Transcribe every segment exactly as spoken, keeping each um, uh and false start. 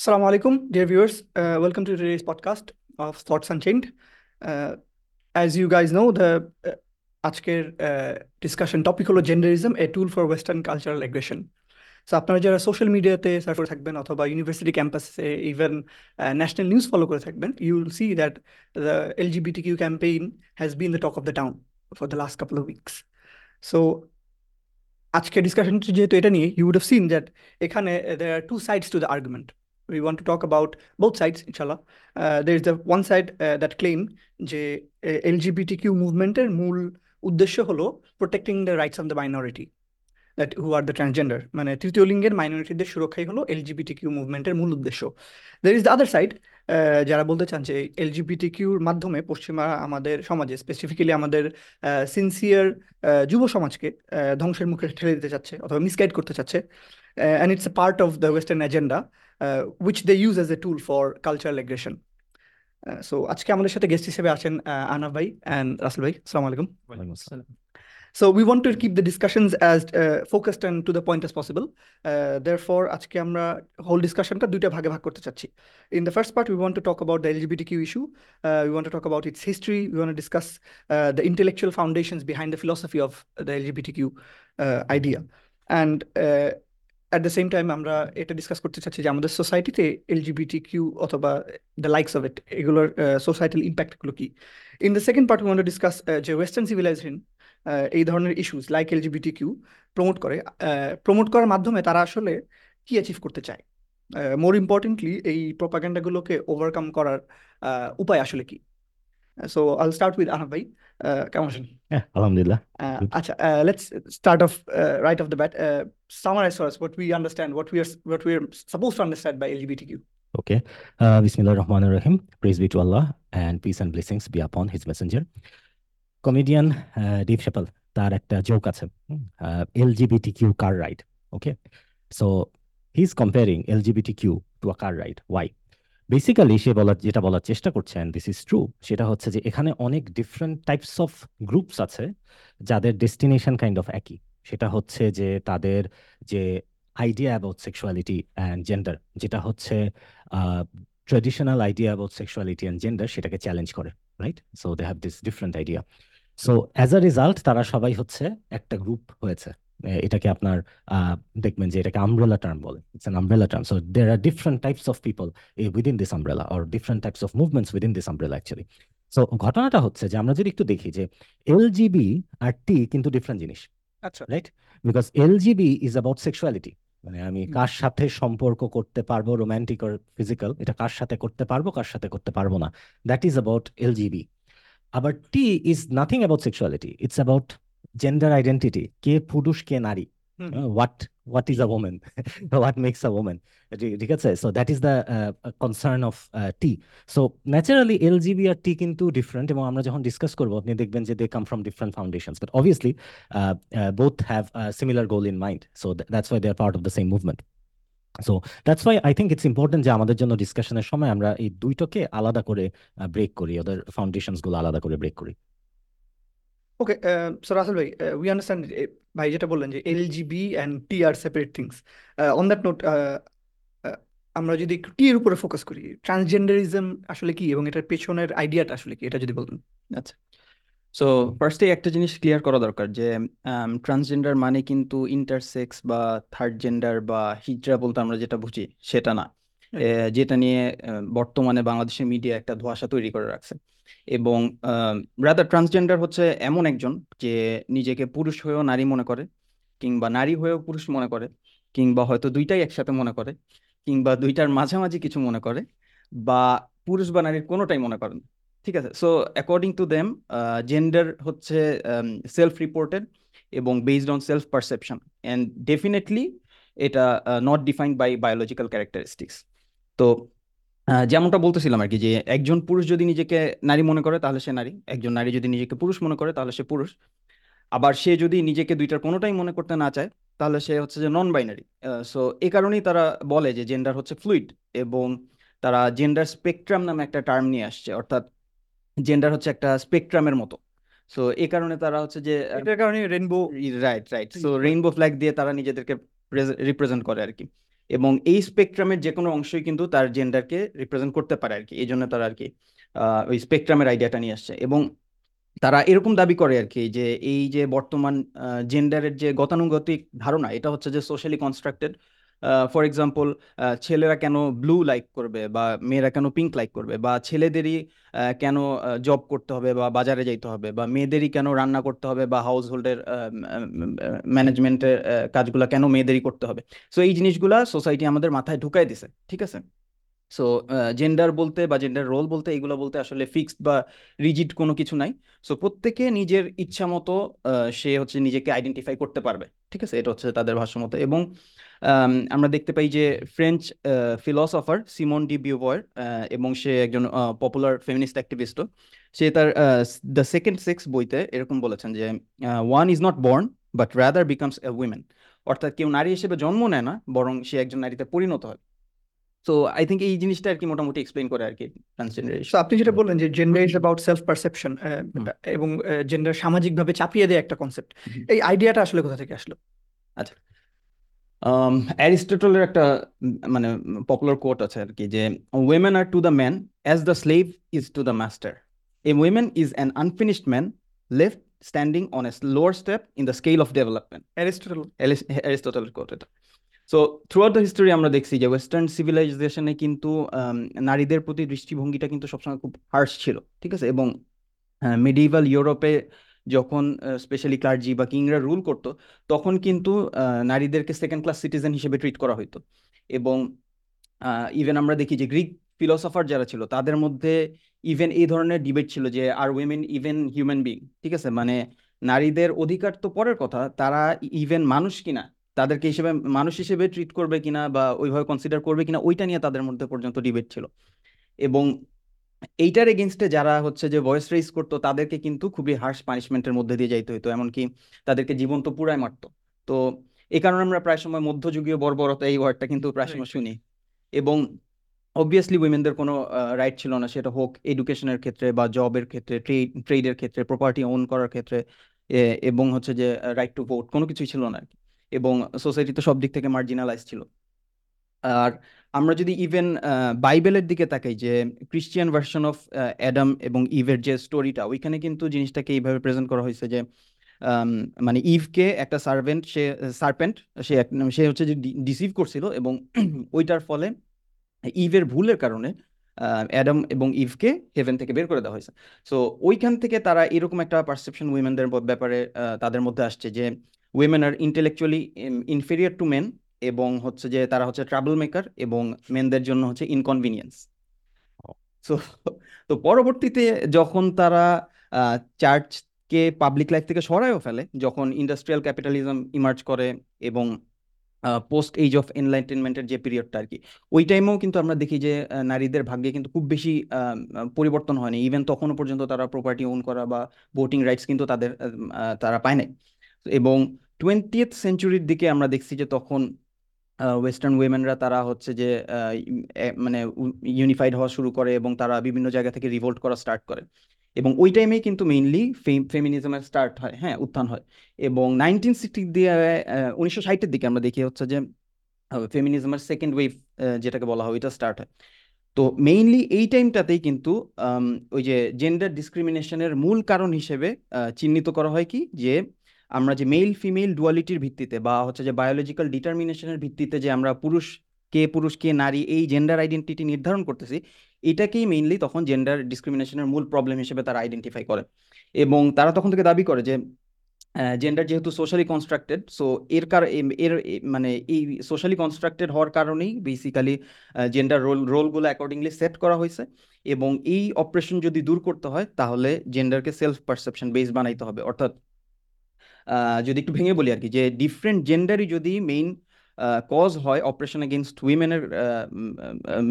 Assalamu alaikum, dear viewers. Uh, welcome to today's podcast of Thoughts Unchained. Uh, as you guys know, the uh, uh, discussion topic is genderism, a tool for Western cultural aggression. So, apnara jara social media te search kore thakben othoba university campus e even uh, national news follow kore thakben, you will see that the L G B T Q campaign has been the talk of the town for the last couple of weeks. So, ajker discussion te jehetu eta niye, you would have seen that ekhane there are two sides to the argument. We want to talk about both sides, inshallah. Uh, there is the one side uh, that claim the L G B T Q movement and mool uddeshyo holo protecting the rights of the minority, that who are the transgender. Mane tritiyo linger minority der surokkhay holo L G B T Q movement er mool uddeshyo. There is the other side, jara bolte chan je L G B T Q madhyome poschima amader somaje specifically amader sincere jubo somajke dhongsher mukhe thele dite chacche othoba misguide korte chacche, and it's a part of the Western agenda Uh, which they use as a tool for cultural aggression. Uh, so, today we have guests with us, Arnav bhai and Rasul bhai. Assalamu alaikum. So, we want to keep the discussions as uh, focused and to the point as possible. Uh, therefore, today we have a whole discussion. In the first part, we want to talk about the L G B T Q issue. Uh, we want to talk about its history. We want to discuss uh, the intellectual foundations behind the philosophy of the L G B T Q uh, idea. And uh, at the same time, আমরা এটা discuss করতে চাচ্ছি যে আমাদের সোসাইটিতে L G B T Q অথবা the likes of it, এগুলোর societal impact গুলো কি। In the second part, we want to discuss যে ওয়েস্টার্ন সিভিলাইজেশন এই ধরনের issues like L G B T Q promote করে, প্রমোট করার মাধ্যমে তারা আসলে কি অ্যাচিভ করতে চায়, মোর ইম্পর্টেন্টলি এই প্রপাগান্ডাগুলোকে ওভারকাম করার উপায় আসলে কি। So I'll start with Arnav bhai. Uh, come on. Yeah, alhamdulillah. Uh, uh, let's start off uh, right off the bat. Uh, summarize for us what we understand, what we are, what we are supposed to understand by L G B T Q. Okay. Uh, Bismillah ar-Rahman ar-Rahim. Praise be to Allah, and peace and blessings be upon His Messenger. Comedian uh, Dave Chappelle, director Joe Katsum, uh, L G B T Q car ride. Okay. So he's comparing L G B T Q to a car ride. Why? Basically, she bola jeta bolar chesta korche, and this is true, seta hocche je ekhane onek different types of groups ache jader destination kind of eki, seta hocche je tader je idea about sexuality and gender, jeta hocche uh, traditional idea about sexuality and gender, setake challenge kore, right? So they have this different idea, so as a result tara shobai hocche ekta group hoyeche. এটাকে আপনার দেখবেন যে এটাকে umbrella term বলে, it's an umbrella term. So there are different types of people within this umbrella or different types of movements within this umbrella actually. So ঘটনাটা হচ্ছে যে আমরা যদি একটু দেখি যে এলজিবি আর টি কিন্তু ডিফারেন্ট জিনিস, আচ্ছা, right? Because LGB is about sexuality, মানে আমি কার সাথে সম্পর্ক করতে পারবো, রোম্যান্টিক অর ফিজিক্যাল, এটা কার সাথে করতে পারবো কার সাথে করতে পারবো না, দ্যাট ইজ অ্যাবাউট এলজিবি। আবার T is nothing about sexuality, it's about gender identity, ke purush ke nari, hmm. what what is a woman, what makes a woman, so that is the uh, concern of uh, T. So naturally L G B T T kintu different, ebong amra jokhon discuss korbo apni dekhben je they come from different foundations, but obviously uh, uh, both have a similar goal in mind, so th that's why they are part of the same movement. So that's why I think it's important je amader jonno discussion er shomoy amra ei dui to ke alada kore break kori, other foundations gulo alada kore break kori. Okay, uh, so Rasul bhai, uh, we understand uh, bhai jeta bollen je L G B and T are separate things. Uh, on that note, amra jodi T er upore focus kori, transgenderism ashole ki ebong etar pechoner idea ta ashole ki, eta jodi bolten. Acha, so first e ekta jinish clear kora dorkar je transgender mane kintu intersex ba third gender ba hijra bolte amra jeta bujhi seta na, যেটা নিয়ে বর্তমানে বাংলাদেশের media একটা ধোঁয়াশা তৈরি করে রাখছে, এবং রাদার ট্রান্সজেন্ডার হচ্ছে এমন একজন যে নিজেকে পুরুষ হয়েও নারী মনে করে, কিংবা নারী হয়েও পুরুষ মনে করে, কিংবা হয়তো দুইটাই একসাথে মনে করে, কিংবা দুইটার মাঝামাঝি কিছু মনে করে, বা পুরুষ বা নারীর কোনোটাই মনে করেন, ঠিক আছে? So according to them gender হচ্ছে সেলফ রিপোর্টেড এবং based on self perception, and definitely এটা not defined by biological characteristics. তো যেমনটা বলতেছিলাম আর কি, যে একজন পুরুষ যদি নিজেকে নারী মনে করে তাহলে সে নারী, একজন নারী যদি নিজেকে পুরুষ মনে করে তাহলে সে পুরুষ, আবার সে যদি নিজেকে দুইটার কোনোটাই মনে করতে না চায় তাহলে সে হচ্ছে যে নন বাইনারি। সো এ কারণেই তারা বলে যে জেন্ডার হচ্ছে ফ্লুইড, এবং তারা জেন্ডার স্পেকট্রাম নামে একটা টার্ম নিয়ে আসছে, অর্থাৎ জেন্ডার হচ্ছে একটা স্পেকট্রামের মতো। সো এ কারণে তারা হচ্ছে যে এটার কারণে rainbow, right right, so rainbow flag দিয়ে তারা নিজেদেরকে রিপ্রেজেন্ট করে আর কি। এবং এই স্পেকট্রামের যে কোনো অংশই কিন্তু তার জেন্ডারকে রিপ্রেজেন্ট করতে পারে আর কি, এই জন্য তারা আর কি ওই স্পেকট্রামের আইডিয়াটা নিয়ে আসছে। এবং তারা এরকম দাবি করে আর কি যে এই যে বর্তমান জেন্ডারের যে গতানুগতিক ধারণা, এটা হচ্ছে যে সোশ্যালি কনস্ট্রাক্টেড। ফর এক্সাম্পল, ছেলেরা কেন ব্লু লাইক করবে বা মেয়েরা কেন পিঙ্ক লাইক করবে, বা ছেলেদেরই কেন জব করতে হবে বা বাজারে যাইতে হবে, বা মেয়েদেরই কেন রান্না করতে হবে বা হাউস হোল্ডের ম্যানেজমেন্টের কাজগুলো কেন মেয়েদেরই করতে হবে। সো এই জিনিসগুলা সোসাইটি আমাদের মাথায় ঢুকাই দিছে, ঠিক আছে। সো জেন্ডার বলতে বা জেন্ডার রোল বলতে এইগুলো বলতে আসলে ফিক্সড বা রিজিড কোনো কিছু নাই। সো প্রত্যেকে নিজের ইচ্ছা মতো সে হচ্ছে নিজেকে আইডেন্টিফাই করতে পারবে, ঠিক আছে, এটা হচ্ছে তাদের ভাষ্য মতো। এবং আমরা দেখতে পাই যে French philosopher Simone de Beauvoir, এবং সে একজন পপুলার ফেমিনিস্ট অ্যাক্টিভিস্টও, সে তার দ্য সেকেন্ড সেক্স বইতে এরকম বলেছেন যে one is not born but rather becomes a women, অর্থাৎ কেউ নারী হিসেবে জন্ম নেয় না বরং সে একজন নারীতে পরিণত হয়। So I think এই জিনিসটা আর কি মোটামুটি এক্সপ্লেইন করে আর কি ট্রান্সজেন্ডারিজম। আপনি যেটা বললেন যে gender is about self perception, এবং জেন্ডার সামাজিকভাবে চাপিয়ে দেয় একটা কনসেপ্ট, এই আইডিয়াটা আসলে কোথা থেকে আসলো? আচ্ছা, অ্যারিস্টটলের একটা মানে পপুলার কোট আছে আর কি যে women are to the man as the slave is to the master, a women is an unfinished man left standing on a lower step in the scale of development. Aristotle অ্যারিস্টটলের quote এটা। So throughout the history আমরা দেখছি যে western সিভিলাইজেশনে কিন্তু নারীদের প্রতি দৃষ্টিভঙ্গিটা কিন্তু সবসময় খুব হার্শ ছিল, ঠিক আছে। এবং মিডিভাল ইউরোপে যখন স্পেশালি ক্লার্জি বা কিংরা রুল করতো, তখন কিন্তু নারীদেরকে সেকেন্ড ক্লাস সিটিজেন হিসেবে ট্রিট করা হইতো। এবং ইভেন আমরা দেখি যে গ্রিক ফিলোসফার যারা ছিল তাদের মধ্যে ইভেন এই ধরনের ডিবেট ছিল যে are women even human being, ঠিক আছে, মানে নারীদের অধিকার তো পরের কথা, তারা ইভেন মানুষ কিনা, তাদেরকে হিসেবে মানুষ হিসেবে ট্রিট করবে কিনা বা ওইভাবে কনসিডার করবে কিনা, ওইটা নিয়ে তাদের মধ্যে পর্যন্ত ডিবেট ছিল। এবং এইটার এগেনস্টে যারা হচ্ছে যে ভয়েস রেইজ করতো তাদেরকে কিন্তু খুবই হার্শ পানিশমেন্টের মধ্যে দিয়ে যাইতে হইতো, এমনকি তাদেরকে জীবন তো পুরাই মারতো। তো এই কারণে আমরা প্রায় সময় মধ্যযুগীয় বর্বরতা এই ওয়ার্ডটা কিন্তু প্রায় সময় শুনি। এবং অবভিয়াসলি উইমেনদের কোনো রাইট ছিল না, সেটা হোক এডুকেশনের ক্ষেত্রে বা জবের ক্ষেত্রে, ট্রেড ট্রেডের ক্ষেত্রে, প্রপার্টি ওন করার ক্ষেত্রে, এবং হচ্ছে যে রাইট টু ভোট, কোনো কিছুই ছিল না আর কি। এবং সোসাইটি তো সব দিক থেকে মার্জিনালাইজ ছিল। আর আমরা যদি ইভেন বাইবেলের দিকে তাকাই যে ক্রিশ্চিয়ান ভার্সন অফ অ্যাডাম এবং ইভের যে স্টোরিটা, ওইখানে কিন্তু জিনিসটাকে এইভাবে প্রেজেন্ট করা হয়েছে যে মানে ইভকে একটা সার্ভেন্ট সে সার্পেন্ট সে সে হচ্ছে যে ডিসিভ করছিল, এবং ওইটার ফলে ইভের ভুলের কারণে অ্যাডাম এবং ইভকে হেভেন থেকে বের করে দেওয়া হয়েছে। সো ওইখান থেকে তারা এরকম একটা পারসেপশন উইমেনদের ব্যাপারে তাদের মধ্যে আসছে যে women are intellectually inferior to men, এবং হচ্ছে যে তারা হচ্ছে ট্রাবল মেকার এবং মেনদের জন্য হচ্ছে ইনকনভিনিয়েন্স। সো তো পরবর্তীতে যখন তারা চার্চকে পাবলিক লাইফ থেকে সরায়ও ফেলে, যখন ইন্ডাস্ট্রিয়াল ক্যাপিটালিজম ইমার্জ করে এবং পোস্ট এজ অফ এনলাইটেনমেন্টের যে পিরিয়ডটা আর কি, ওই টাইমেও কিন্তু আমরা দেখি যে নারীদের ভাগ্যে কিন্তু খুব বেশি পরিবর্তন হয়নি। ইভেন তখনও পর্যন্ত তারা প্রপার্টি ওন করা বা ভোটিং রাইটস কিন্তু তাদের তারা পায় নাই। এবং টোয়েন্টিয়েথ সেঞ্চুরির দিকে আমরা দেখছি যে তখন ওয়েস্টার্ন উইমেনরা তারা হচ্ছে যে মানে ইউনিফাইড হওয়া শুরু করে এবং তারা বিভিন্ন জায়গা থেকে রিভোল্ট করা স্টার্ট করে, এবং ওই টাইমে কিন্তু মেইনলি ফেমিনিজমের স্টার্ট হয়, হ্যাঁ, উত্থান হয়। এবং নাইনটিন সিক্সটির দিয়ে উনিশশো ষাটের দিকে আমরা দেখি হচ্ছে যে ফেমিনিজমের সেকেন্ড ওয়েভ যেটাকে বলা হয় ওইটা স্টার্ট হয়। তো মেইনলি এই টাইমটাতেই কিন্তু ওই যে জেন্ডার ডিসক্রিমিনেশনের মূল কারণ হিসেবে চিহ্নিত করা হয় কি যে আমরা যে মেল ফিমেল ডুয়ালিটির ভিত্তিতে বা হচ্ছে যে বায়োলজিক্যাল ডিটারমিনেশনের ভিত্তিতে যে আমরা পুরুষ কে পুরুষ কে নারী এই জেন্ডার আইডেন্টিটি নির্ধারণ করতেছি, এটাকেই মেইনলি তখন জেন্ডার ডিসক্রিমিনেশনের মূল প্রবলেম হিসেবে তারা আইডেন্টিফাই করে। এবং তারা তখন থেকে দাবি করে যে জেন্ডার যেহেতু সোশ্যালি কনস্ট্রাক্টেড, সো এর কার এর মানে এই সোশ্যালি কনস্ট্রাক্টেড হওয়ার কারণেই বেসিক্যালি জেন্ডার রোল রোলগুলো অ্যাকর্ডিংলি সেট করা হয়েছে, এবং এই অপারেশন যদি দূর করতে হয় তাহলে জেন্ডারকে সেলফ পারসেপশন বেস বানাইতে হবে। অর্থাৎ যদি একটু ভেঙে বলি আর কি যে ডিফারেন্ট জেন্ডারই যদি মেইন কজ হয়, অপারেশন এগেনস্ট উইমেনের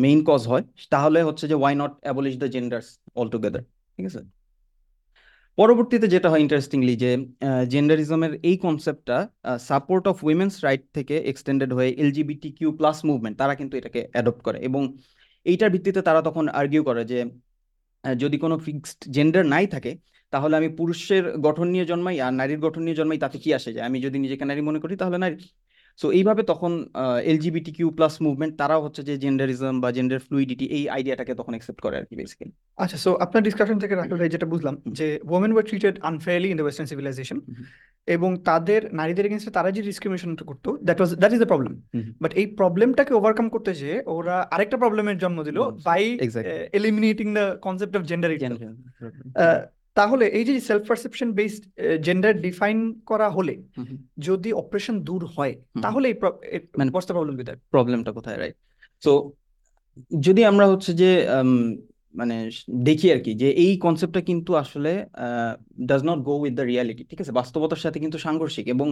মেইন কজ হয়, তাহলে হচ্ছে যে why not abolish the genders altogether, ঠিক আছে। পরবর্তীতে যেটা হয় ইন্টারেস্টিংলি যে জেন্ডারিজমের এই কনসেপ্টটা সাপোর্ট অফ উইমেন্স রাইট থেকে এক্সটেন্ডেড হয়ে এলজিবিটি কিউ প্লাস মুভমেন্ট তারা কিন্তু এটাকে অ্যাডপ্ট করে, এবং এইটার ভিত্তিতে তারা তখন আর্গিউ করে যে যদি কোনো ফিক্সড জেন্ডার নাই থাকে তাহলে আমি পুরুষের গঠন নিয়ে জন্মাই আর নারীর গঠন নিয়ে জন্মাই তাতে কি আসে যায়, আমি যদি নিজেকে নারী মনে করি তাহলে নারী। সো এইভাবে তখন এলজিবিটি কিউ প্লাস মুভমেন্ট তারাও হচ্ছে যে জেন্ডারিজম বা জেন্ডার ফ্লুইডিটি এই আইডিয়াটাকে তখন অ্যাকসেপ্ট করে আর কি বেসিক্যালি। আচ্ছা, সো আপনার ডিসকাশন থেকে রাখল ভাই যেটা বুঝলাম যে women were treated unfairly in the western civilization, এবং তাদের নারীদের এগেইনস্টে তারা যে ডিসক্রিমিনেশনটা করতো that was that is the problem. But এই প্রবলেমটাকে ওভারকাম করতে যে ওরা আরেকটা প্রবলেমের জন্ম দিল by eliminating the concept of gender. তাহলে এই যে self perception based gender define করা হলে যদি অপারেশন দূর হয় তাহলে এই মানে what's the problem with that, প্রবলেমটা কোথায়, রাইট? সো যদি আমরা হচ্ছে যে মানে দেখি আর কি যে এই কনসেপ্টটা কিন্তু আসলে does not go with the reality, ঠিক আছে, বাস্তবতার সাথে কিন্তু সাংঘর্ষিক। এবং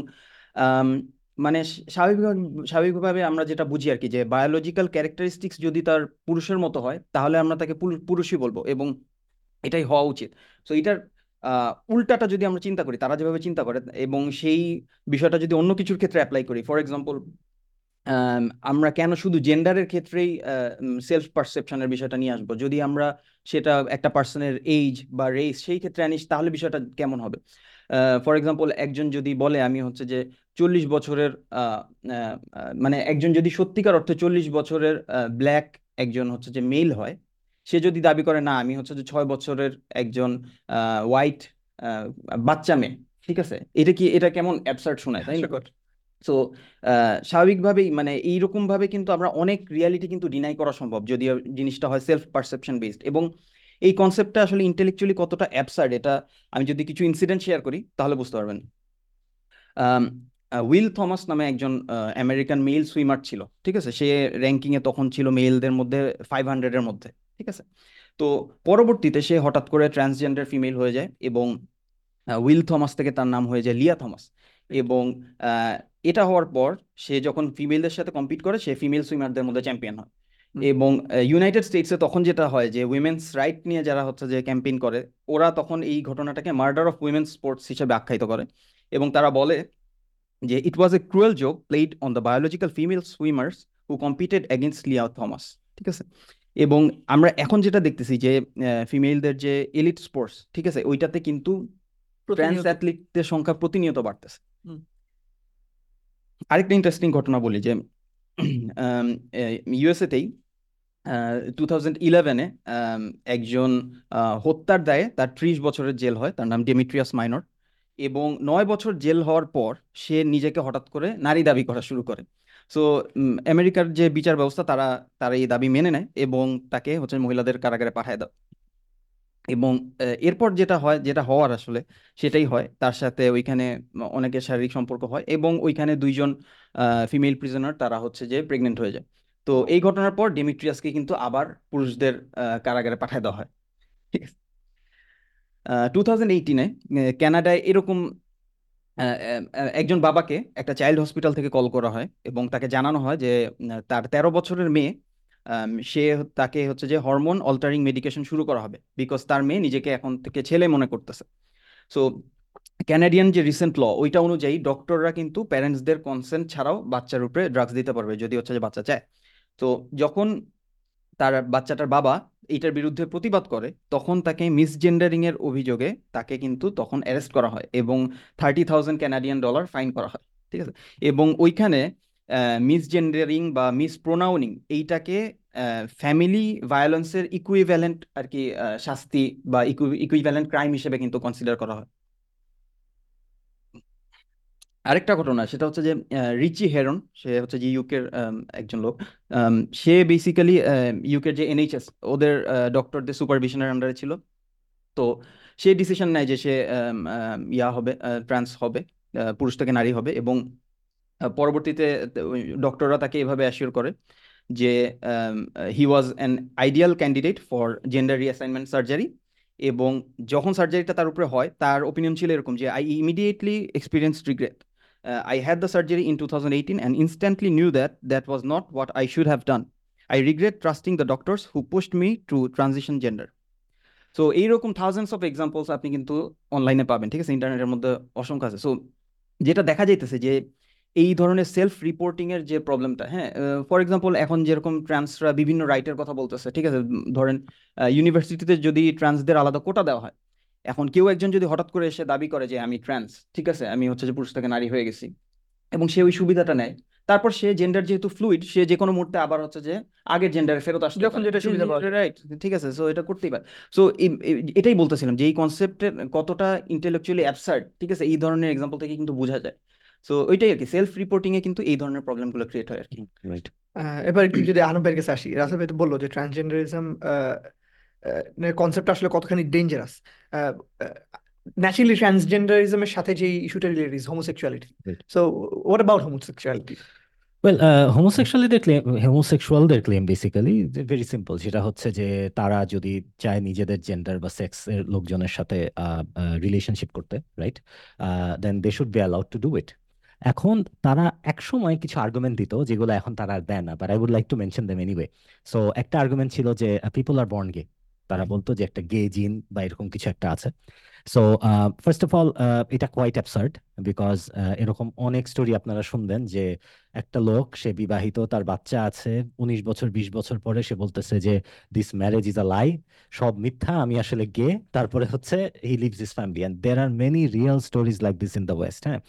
মানে স্বাভাবিক স্বাভাবিকভাবে আমরা যেটা বুঝি আর কি যে বায়োলজিক্যাল ক্যারেক্টারিস্টিক্স যদি তার পুরুষের মতো হয় তাহলে আমরা তাকে পুরুষই বলবো এবং এটাই হওয়া উচিত। সো এটার উল্টাটা যদি আমরা চিন্তা করি, তারা যেভাবে চিন্তা করে এবং সেই বিষয়টা যদি অন্য কিছুর ক্ষেত্রে অ্যাপ্লাই করি, ফর এক্সাম্পল আমরা কেন শুধু জেন্ডারের ক্ষেত্রেই সেলফ পারসেপশনের বিষয়টা নিয়ে আসবো, যদি আমরা সেটা একটা পার্সনের এজ বা রেস সেই ক্ষেত্রে আনিস তাহলে বিষয়টা কেমন হবে। ফর এক্সাম্পল একজন যদি বলে আমি হচ্ছে যে চল্লিশ বছরের মানে একজন যদি সত্যিকার অর্থে চল্লিশ বছরের ব্ল্যাক একজন হচ্ছে যে মেল হয়, সে যদি দাবি করে না আমি হচ্ছে যে ছয় বছরের একজন হোয়াইট বাচ্চা মেয়ে, ঠিক আছে, এটা কি এটা কেমন অ্যাবসার্ড শোনায়, তাই না? সো স্বাভাবিকভাবেই মানে এইরকম ভাবে কিন্তু আমরা অনেক রিয়ালিটি কিন্তু ডিনাই করা সম্ভব যদি জিনিসটা হয় সেলফ পারসেপশন বেসড। এবং এই কনসেপ্টটা আসলে ইন্টেলেকচুয়ালি কতটা অ্যাবসার্ড এটা আমি যদি কিছু ইনসিডেন্ট শেয়ার করি তাহলে বুঝতে পারবেন। উইল থমাস নামে একজন আমেরিকান মেল সুইমার ছিল, ঠিক আছে, সে র্যাঙ্কিংয়ে তখন ছিল মেলদের মধ্যে ফাইভ হান্ড্রেডের মধ্যে, ঠিক আছে। তো পরবর্তীতে সে হঠাৎ করে ট্রান্সজেন্ডার ফিমেল হয়ে যায় এবং উইল থমাস থেকে তার নাম হয়ে যায় লিয়া থমাস। এবং এটা হওয়ার পর সে যখন ফিমেলদের সাথে কম্পিট করে সে ফিমেল সুইমারদের মধ্যে চ্যাম্পিয়ন হয়। এবং ইউনাইটেড স্টেটসে তখন যেটা হয় যে উইমেন্স রাইট নিয়ে যারা হচ্ছে যে ক্যাম্পেইন করে ওরা তখন এই ঘটনাটাকে মার্ডার অফ উইমেন্স স্পোর্টস হিসেবে আখ্যায়িত করে এবং তারা বলে যে it was a cruel joke played on the biological female swimmers who competed against Lia Thomas, ঠিক আছে। এবং আমরা এখন যেটা দেখতেছি যে ফিমেলদের যে এলিট স্পোর্টস, ঠিক আছে, ওইটাতে কিন্তু ট্রান্স অ্যাথলিটদের সংখ্যা প্রতিনিয়ত বাড়তেছে। আরেকটা ইন্টারেস্টিং ঘটনা বলি যে ইউএসএতেই টু থাউজেন্ড ইলেভেনে একজন হত্যার দায়ে তার ত্রিশ বছরের জেল হয়, তার নাম ডেমিট্রিয়াস মাইনর, এবং নয় বছর জেল হওয়ার পর সে নিজেকে হঠাৎ করে নারী দাবি করা শুরু করে। সো আমেরিকার যে বিচার ব্যবস্থা তারা তারা এই দাবি মেনে নেয় এবং তাকে হচ্ছে মহিলাদের কারাগারে পাঠায় দাও। এবং এরপর যেটা হয়, যেটা হওয়ার আসলে সেটাই হয়, তার সাথে ওইখানে অনেকের শারীরিক সম্পর্ক হয় এবং ওইখানে দুইজন ফিমেল প্রিজনার তারা হচ্ছে যে প্রেগনেন্ট হয়ে যায়। তো এই ঘটনার পর ডেমিট্রিয়াসকে কিন্তু আবার পুরুষদের কারাগারে পাঠায় দেওয়া হয়, ঠিক আছে। টু থাউজেন্ড এইটিনে কানাডায় এরকম একজন বাবাকে একটা চাইল্ড হসপিটাল থেকে কল করা হয় এবং তাকে জানানো হয় যে তার তেরো বছরের মেয়ে সে তাকে হচ্ছে যে হরমোন অল্টারিং মেডিকেশন শুরু করা হবে বিকজ তার মেয়ে নিজেকে এখন থেকে ছেলে মনে করতেছে। সো ক্যানাডিয়ান যে রিসেন্ট ল ওইটা অনুযায়ী ডক্টররা কিন্তু প্যারেন্টসদের কনসেন্ট ছাড়াও বাচ্চার উপরে ড্রাগস দিতে পারবে যদি হচ্ছে যে বাচ্চা চায়। তো যখন তার বাচ্চাটার বাবা এইটার বিরুদ্ধে প্রতিবাদ করে তখন তাকে মিসজেন্ডারিংয়ের অভিযোগে তাকে কিন্তু তখন অ্যারেস্ট করা হয় এবং thirty thousand Canadian dollar fine করা হয়, ঠিক আছে। এবং ওইখানে মিসজেন্ডারিং বা মিসপ্রোনাউনিং এইটাকে ফ্যামিলি ভায়োলেন্সের ইকুইভ্যালেন্ট আর কি শাস্তি বা ইকুইভ্যালেন্ট ক্রাইম হিসেবে কিন্তু কনসিডার করা হয়। আরেকটা ঘটনা সেটা হচ্ছে যে রিচি হেরন, সে হচ্ছে যে ইউকের একজন লোক, সে বেসিক্যালি ইউকের যে এনএইচএস ওদের ডক্টরদের সুপারভিশনের আন্ডারে ছিল। তো সে ডিসিশন নেয় যে সে ইয়া হবে, ট্রান্স হবে, পুরুষ থেকে নারী হবে। এবং পরবর্তীতে ডক্টররা তাকে এভাবে অ্যাসিওর করে যে he was an ideal candidate for gender reassignment surgery. এবং যখন সার্জারিটা তার উপরে হয় তার ওপিনিয়ন ছিল এরকম যে I immediately experienced regret. Uh, I had the surgery in two thousand eighteen and instantly knew that that was not what I should have done. I regret trusting the doctors who pushed me to transition gender. So, এইরকম thousands of examples আপনি কিন্তু অনলাইনে পাবেন, ঠিক আছে, ইন্টারনেটের মধ্যে অসংখ্য আছে। সো যেটা দেখা যাইতেছে যে এই ধরনের সেলফ রিপোর্টিংয়ের যে প্রবলেমটা, হ্যাঁ, ফর এক্সাম্পল এখন যেরকম ট্রান্সরা বিভিন্ন রাইটের কথা বলতেছে, ঠিক আছে, ধরেন ইউনিভার্সিটিতে যদি ট্রান্সদের আলাদা কোটা দেওয়া হয়, এখন কেউ একজন যদি হঠাৎ করে এসে দাবি করে যে আমি ট্রান্স, ঠিক আছে, আমি হচ্ছে যে পুরুষ থেকে নারী হয়ে গেছি এবং সে ওই সুবিধাটা নেয়, তারপর সে জেন্ডার যেহেতু ফ্লুইড, সে যে কোনো মুহূর্তে আবার হচ্ছে যে আগের জেন্ডারে ফেরত আসতে যখন যেটা সুবিধা পায়, রাইট? ঠিক আছে, সো এটা করতেই পারে। সো এটাই বলতেছিলাম যে এই কনসেপ্টের কতটা ইন্টেলেকচুয়ালি অ্যাবসার্ড, ঠিক আছে, এই ধরনের এক্সাম্পল থেকে কিন্তু বোঝা যায়। সো ওইটাই আর কি, সেলফ রিপোর্টিং এ কিন্তু এই ধরনের প্রবলেমগুলো ক্রিয়েট হয় আর কি, রাইট? এবার একটু যদি আনন্দ ভাইয়ের কাছে আসি, রাসেল ভাই তো বললো যে ট্রান্সজেন্ডারিজম কনসেপ্ট আসলে কতখানি ডেঞ্জারাস। ন্যাচারালি ট্রান্সজেন্ডারিজমের সাথে যে ইস্যুটা related is homosexuality. So what about homosexuality? Well, হোমোসেক্সুয়ালিদের ক্লেম, হোমোসেক্সুয়ালদের ক্লেম বেসিক্যালি ভেরি সিম্পল, সেটা হচ্ছে যে তারা যদি চায় নিজেদের জেন্ডার বা সেক্সের লোকজনের সাথে রিলেশনশিপ করতে, right, then they should be allowed to do it. এখন তারা একসময় কিছু আর্গুমেন্ট দিত যেগুলো এখন তারা আর দেয় না, but I would like to mention them anyway. So একটা আর্গুমেন্ট ছিল যে পিপল আর বর্ন গে, তারা বলতো যে একটা গে জিন বা এরকম কিছু একটা আছে। সো ফার্স্ট অফ অল এটা কোয়াইট অ্যাবসার্ড, বিকজ এরকম অনেক স্টোরি আপনারা শুনবেন যে একটা লোক, সে বিবাহিত, তার বাচ্চা আছে, উনিশ বছর বিশ বছর পরে সে বলতেছে যে this marriage is a lie, সব মিথ্যা, আমি আসলে গে, তারপরে হচ্ছে he leaves his family. And there are many real stories like this in the West. হ্যাঁ,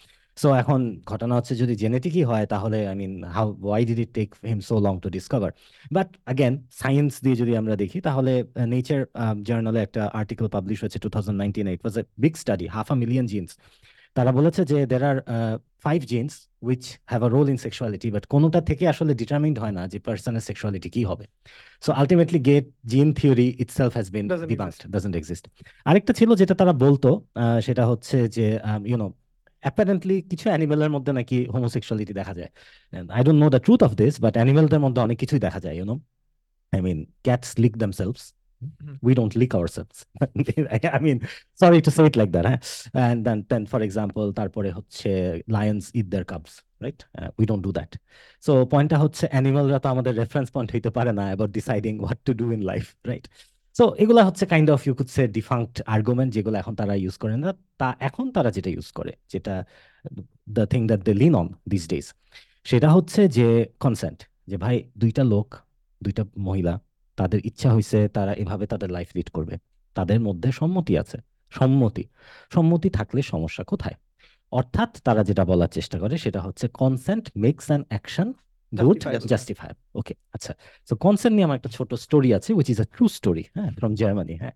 সো এখন ঘটনা হচ্ছে যদি জেনেটিকই হয় তাহলে I mean how why did it take him so long to discover? But again science দিয়ে যদি আমরা দেখি তাহলে নেচার জার্নালে একটা আর্টিকেল পাবলিশ হয়েছে টু থাউজেন্ড নাইনটিনে, ইট was a big study, half a million genes. তারা বলেছে যে there are five genes which have a role in sexuality, but কোনোটা থেকে আসলে ডিটারমাইন্ড হয় না যে পার্সনের সেক্সুয়ালিটি কি হবে। So ultimately gay gene theory itself has been debunked, doesn't exist. আরেকটা ছিল যেটা তারা বলতো, সেটা হচ্ছে যে ইউনো অ্যাপারেন্টলি কিছু অ্যানিমেলের মধ্যে নাকি হোমোসেক্সুয়ালিটি দেখা যায়। I don't know the truth of this, but অ্যানিমেলদের মধ্যে অনেক কিছুই দেখা যায়, you know. I mean cats lick themselves, we don't lick ourselves, I mean sorry to say it like that. হ্যাঁ, and then then for example, তারপরে হচ্ছে lions eat their cubs, right, we don't do that. So পয়েন্টটা হচ্ছে অ্যানিমেলরা তো আমাদের reference point হইতে পারে না about deciding what to do in life, right? So এগুলো হচ্ছে kind of you could say defunct argument, যেগুলো এখন তারা ইউজ করে না। তা এখন তারা যেটা ইউজ করে, যেটা the thing that they lean on this days, সেটা হচ্ছে যে কনসেন্ট, যে ভাই দুইটা লোক, দুইটা মহিলা, তাদের ইচ্ছা হয়েছে, তারা এভাবে তাদের লাইফ লিড করবে, তাদের মধ্যে সম্মতি আছে, সম্মতি সম্মতি থাকলে সমস্যা কোথায়? অর্থাৎ তারা যেটা বলার চেষ্টা করে সেটা হচ্ছে consent makes an action good justifiable, okay? আচ্ছা, সো কনসেন্ট নিয়ে আমার একটা ছোট স্টোরি আছে, which is a true story, হ্যাঁ, from Germany, হ্যাঁ।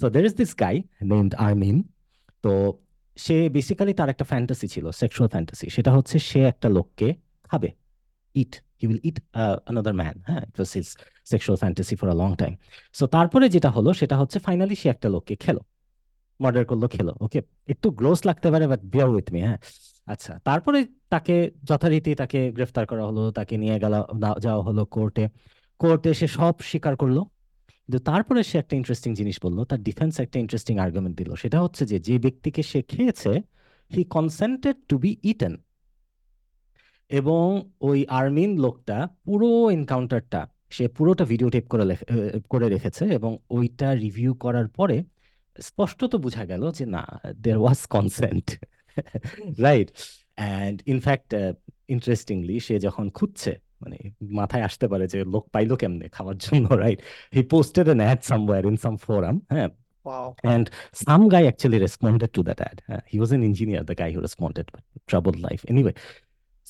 So there is this guy named Armin, তো সে বেসিক্যালি তার একটা ফ্যান্টাসি ছিল, সেক্সুয়াল ফ্যান্টাসি, সেটা হচ্ছে সে একটা লোককে খাবে, eat, he will eat another man, হ্যাঁ, it was his sexual fantasy for a long time. So তারপরে যেটা হলো সেটা হচ্ছে ফাইনালি সে একটা লোককে খেলো, মার্ডার করলো, খেলো, ওকে? একটু গ্রোস লাগতে পারে, বাট বিয়ার উইথ মি, হ্যাঁ। আচ্ছা, তারপরে তাকে যথারীতি তাকে গ্রেফতার করা হলো, তাকে নিয়ে গেল, যাওয়া হলো কোর্টে, কোর্টে সে সব স্বীকার করলো, কিন্তু তারপরে সে একটা ইন্টারেস্টিং জিনিস বললো, তার ডিফেন্স একটা ইন্টারেস্টিং আর্গুমেন্ট দিল, সেটা হচ্ছে যে যে ব্যক্তিকে সে খেয়েছে, he consented to be eaten, এবং ওই আর্মিন লোকটা পুরো এনকাউন্টারটা সে পুরোটা ভিডিও টেপ করে করে রেখেছে, এবং ওইটা রিভিউ করার পরে স্পষ্টত বোঝা গেল যে না, there was consent, right? And in fact interestingly সে যখন খুঁজছে, মানে মাথায় আসতে পারে যে লোক পাইলো কেমনে খাওয়ার জন্য, right, he posted an ad somewhere in some forum, হ্যাঁ, and some guy actually responded to that ad, হ্যাঁ, he was an engineer, the guy who responded, troubled life anyway.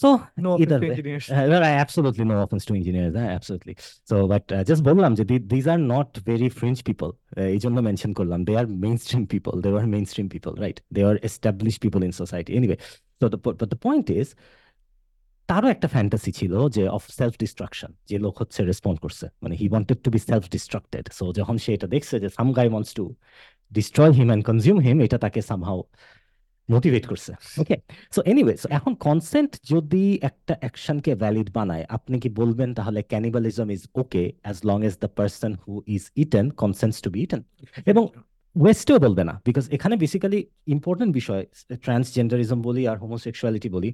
So no either way, uh, well, I absolutely no offense to engineers, uh, absolutely. So, but uh, just bolam, these are not very fringe people. I just mentioned kollam, they are mainstream people. They were mainstream people, right? They are established people in society. Anyway, so the but the point is, taro ekta fantasy chilo je of self-destruction. Je lok hocche respond korche, mane he wanted to be self-destructed. So jokhon she eta dekhche je some guy wants to destroy him and consume him, eta take somehow motivate করছে, okay? So anyway, so এখন consent যদি একটা অ্যাকশনকে valid বানায়, আপনি কি বলবেন তাহলে cannibalism is okay as long as the person who is eaten consents to be eaten? এবং ওয়েস্টেও বলবে না, বিকজ এখানে বেসিক্যালি ইম্পর্টেন্ট বিষয়, ট্রান্সজেন্ডারিজম বলি আর হোমোসেক্সুয়ালিটি বলি,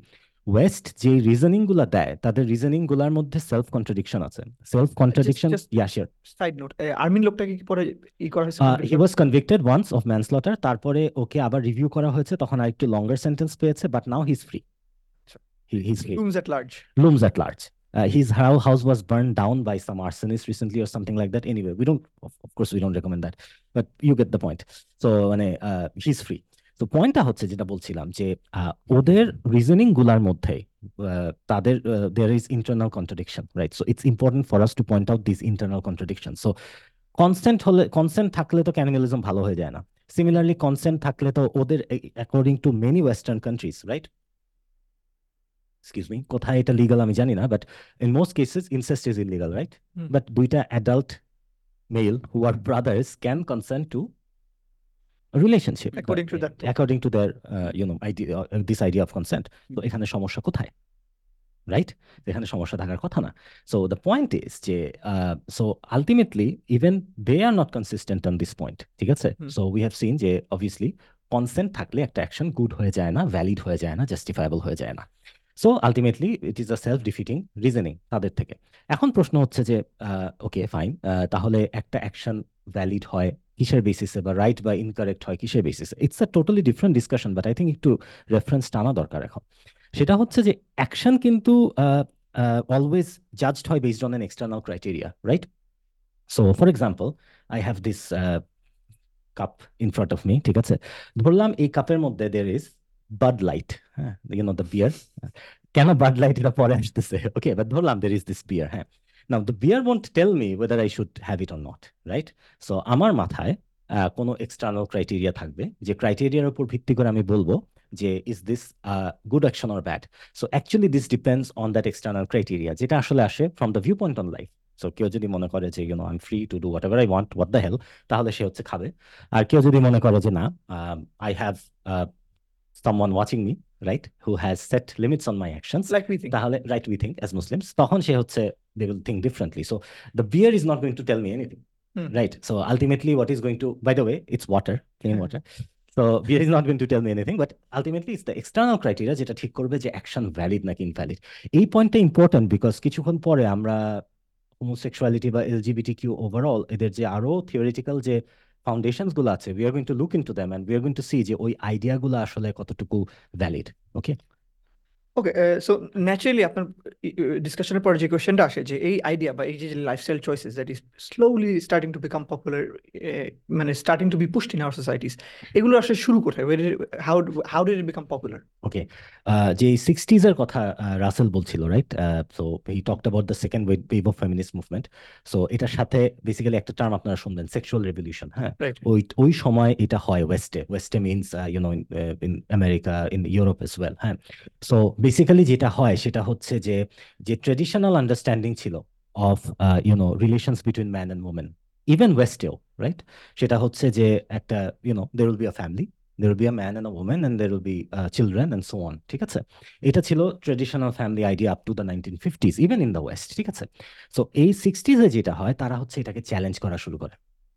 ওয়েস্ট যে রিজনিং গুলা দেয় তাদের রিজনিং গুলার মধ্যে সেলফ কন্ট্রাডিকশন আছে, self contradiction. Yeah, sure side note, Armin লোকটাকে কি পরে ই করা হয়েছে? He was convicted once of manslaughter, তারপরে ওকে আবার রিভিউ করা হয়েছে, তখন আরেকটু লঙ্গার সেন্টেন্স পেয়েছে, but now he is free, he is free, looms at large, looms at large. His house was burned down by some arsonist recently or something like that. Anyway, we don't, of course we don't recommend that, but you get the point. So uh, he's free. তো পয়েন্টটা হচ্ছে যেটা বলছিলাম যে ওদের reasoning গুলার মধ্যে তাদের there is internal contradiction, right? So it's important for us to point out these internal contradictions. So constant হলে constant থাকলে তো ক্যানিবালিজম ভালো হয়ে যায় না। Similarly, consent থাকলে তো ওদের according to many Western countries, right? Excuse me, কোথায় এটা legal আমি জানি না, but in most cases incest is illegal, right? Mm. But দুইটা adult male who are brothers can consent to a relationship according but, to that according to their uh, you know idea uh, this idea of consent. So এখানে সমস্যা কোথায়, right? এখানে সমস্যা থাকার কথা না. So the point is যে uh, so ultimately even they are not consistent on this point, ঠিক আছে? mm. So we have seen যে obviously consent থাকলে একটা action good হয়ে যায় না, valid হয়ে যায় না, justifiable হয়ে যায় না. So ultimately it is a self defeating reasoning তাদের থেকে। এখন প্রশ্ন হচ্ছে যে ওকে ফাইন, তাহলে একটা action valid হয় কিসের বেসিসে, বা রাইট বা ইনকারেক্ট হয় কিসের বেসিসে? It's a totally different discussion, but I think একটু রেফারেন্স টানা দরকার এখন। সেটা হচ্ছে যে অ্যাকশন কিন্তু অলওয়েজ জাজড হয় based on an external criteria, right? So for example I have this cup in front of me, ঠিক আছে? ধরলাম এই কাপের মধ্যে দের ইজ বাড লাইট, হ্যাঁ, ইউ নো দ্য বিয়ার। কেন বাড লাইট এটা পরে আসতেছে, ওকে? বাট ধরলাম দের ইজ দিস বিয়ার, হ্যাঁ। Now the beer won't tell me whether I should have it or not, right? So আমার মাথায় কোনো এক্সটার্নাল ক্রাইটেরিয়া থাকবে, যে ক্রাইটেরিয়ার উপর ভিত্তি করে আমি বলবো যে is this good action or bad. So actually this depends on that external criteria, যেটা আসলে আসে from the view point on life. So কেউ যদি মনে করে যে you know I am free to do whatever I want, what the hell, তাহলে সে হচ্ছে খাবে। আর কেউ যদি মনে করে যে না, I have someone watching me, right, who has set limits on my actions, like we think, tahole, right, we think as Muslims, tokhon she hocche they will think differently. So the beer is not going to tell me anything, hmm. right? So ultimately what is going to, by the way, it's water, clean water. So beer is not going to tell me anything, but ultimately it's the external criteria jeta thik korbe je action valid naki invalid. Ei point ta important because kichukhon pore amra homosexuality ba L G B T Q overall eder je aro theoretical je foundations গুলো আছে, we are going to look into them and we are going to see যে ওই idea গুলো আসলে কতটুকু valid. Okay okay so naturally আপনার ডিসকাশনের পর যে কোয়েশ্চেনটা আসে যে এই আইডিয়া বা এই যে lifestyle choices that is slowly starting to become popular, মানে starting to be pushed in our societies, এগুলো আসলে শুরু কোথায়? How how did it become popular? Okay, যে সিক্সটিজ এর কথা রাসেল বলছিল, right? So he talked about the second wave of feminist movement. So এটার সাথে বেসিক্যালি একটা টার্ম আপনারা শুনবেন, সেক্সুয়াল রেভলিউশন, হ্যাঁ। ওই ওই সময় এটা হয় ওয়েস্টে, ওয়েস্টে means you know in America, in Europe as well, হ্যাঁ। সো বেসিক্যালি যেটা হয় সেটা হচ্ছে যে যে ট্রেডিশনাল আন্ডারস্ট্যান্ডিং ছিল of you know relations between man and women, even ওয়েস্টেও, রাইট? সেটা হচ্ছে যে একটা you know there will be a family, there will be a man and a women and there will be children and so on, ঠিক আছে? এটা ছিল traditional family idea up to the nineteen fifties even in the West, ঠিক আছে? So এই সিক্সটিজে যেটা হয়, তারা হচ্ছে এটাকে চ্যালেঞ্জ করা শুরু করে,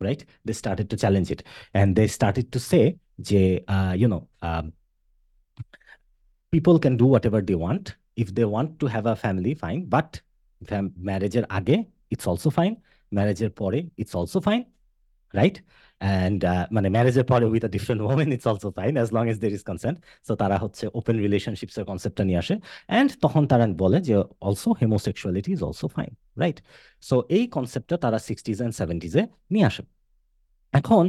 right? They started to challenge it and they started to say যে you know people can do whatever they want. If they want to have a family, fine, but marriage er age it's also fine, marriage er pore it's also fine, right? And মানে marriage er pore with a different woman it's also fine as long as there is consent. So tara hocche open relationships er concept ta niye ashe and tokhon tara bole je also homosexuality is also fine, right? So ei concept ta tara sixties and seventies e niye ashe. Ekhon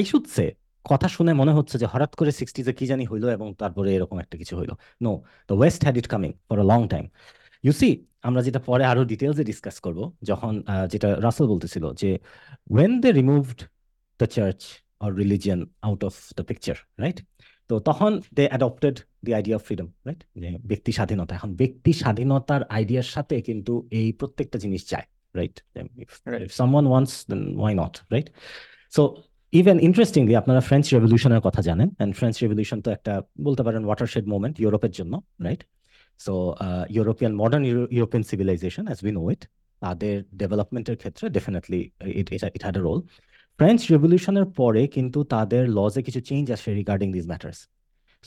I should say কথা শুনে মনে হচ্ছে যে হঠাৎ করে সিক্সটিজে কি জানি হইলো এবং তারপরে এরকম একটা কিছু হইলো। No, the West had it coming for a long time. You see, আমরা যেটা পরে আরো ডিটেলসে ডিসকাস করব, যখন যেটা রাসেল বলতেছিল যে when they removed the church or religion out of the picture, right? তো তখন they adopted the idea of freedom, right? যে ব্যক্তি স্বাধীনতা। এখন ব্যক্তি স্বাধীনতার আইডিয়ার সাথে কিন্তু এই প্রত্যেকটা জিনিস যায়, right? If someone wants then why not, right? So even interestingly আপনারা ফ্রেঞ্চ রেভলিউশনের কথা জানেন, অ্যান্ড ফ্রেঞ্চ রেভলিউশন তো একটা বলতে পারেন ওয়াটারশেড মোমেন্ট ইউরোপের জন্য, right? So European modern European civilisation as we know it, তাদের ডেভেলপমেন্টের ক্ষেত্রে definitely it had a role. French রেভলিউশনের পরে কিন্তু তাদের লজে কিছু চেঞ্জ আসে regarding this matters.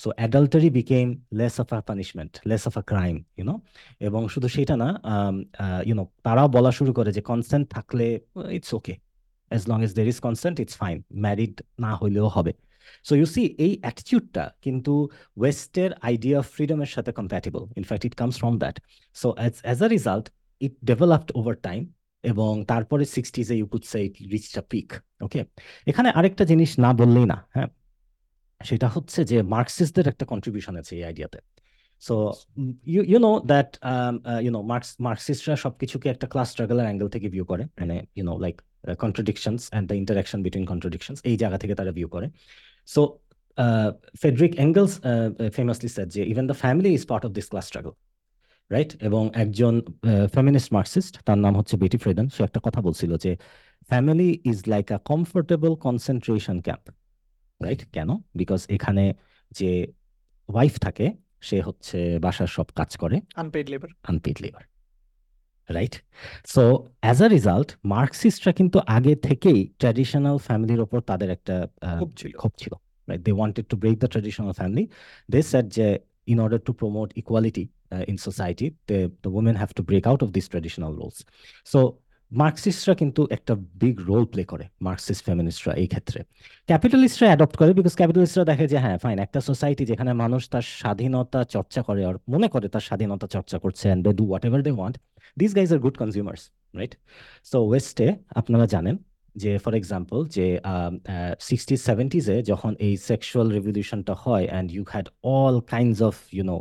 So adultery became less of a punishment, less of a crime, you know. এবং শুধু সেটা না, ইউনো তারাও বলা শুরু করে যে কনসেন্ট থাকলে it's okay, as long as there is consent it's fine, married na hoileo hobe. So you see ei attitude ta kintu western idea of freedom er sathe compatible, in fact it comes from that. So as as a result it developed over time ebong tar pore sixties e you could say it reached a peak. Okay, ekhane arekta jinish na bollei na, ha, সেটা হচ্ছে যে মার্কসিস্টদের একটা contribution আছে এই আইডিয়াতে। So you you know that you know Marx মার্কসিস্টরা সবকিছুকে একটা ক্লাস স্ট্রাগলের অ্যাঙ্গেল থেকে ভিউ করে, মানে you know like contradictions and the interaction between contradictions, এই জায়গা থেকে তারা ভিউ করে। So Friedrich Engels famously said যে even the family is part of this class struggle, right? এবং একজন ফেমিনিস্ট মার্কসিস্ট, তার নাম হচ্ছে বেটি ফ্রিডান, সে একটা কথা বলছিল যে family is like a comfortable concentration camp, right? কেন? বিকজ এখানে যে ওয়াইফ থাকে সে হচ্ছে বাসার সব কাজ করে, unpaid labour, unpaid labour, right? So as a result মার্কসিস্টরা কিন্তু আগে থেকেই ট্র্যাডিশনাল ফ্যামিলির ওপর তাদের একটা ক্ষোভ ছিল, right? They wanted to break the traditional family. They said যে in order to promote equality uh, in society, the the women have to break out of these traditional roles. So Marxistra kintu ekta big role play kore, Marxist feministra ei khetre. Capitalistra adopt kore because capitalistra dekhe je ha fine ekta society jekhane manush tar shadhinota chorcha kore or mone kore tar shadhinota chorcha korche and they do whatever they want. These guys are good consumers, right? So weste apnara janen যে for example যে sixties সেভেন্টিজে যখন এই sexual রেভলিউশনটা হয় and you had all kinds of you know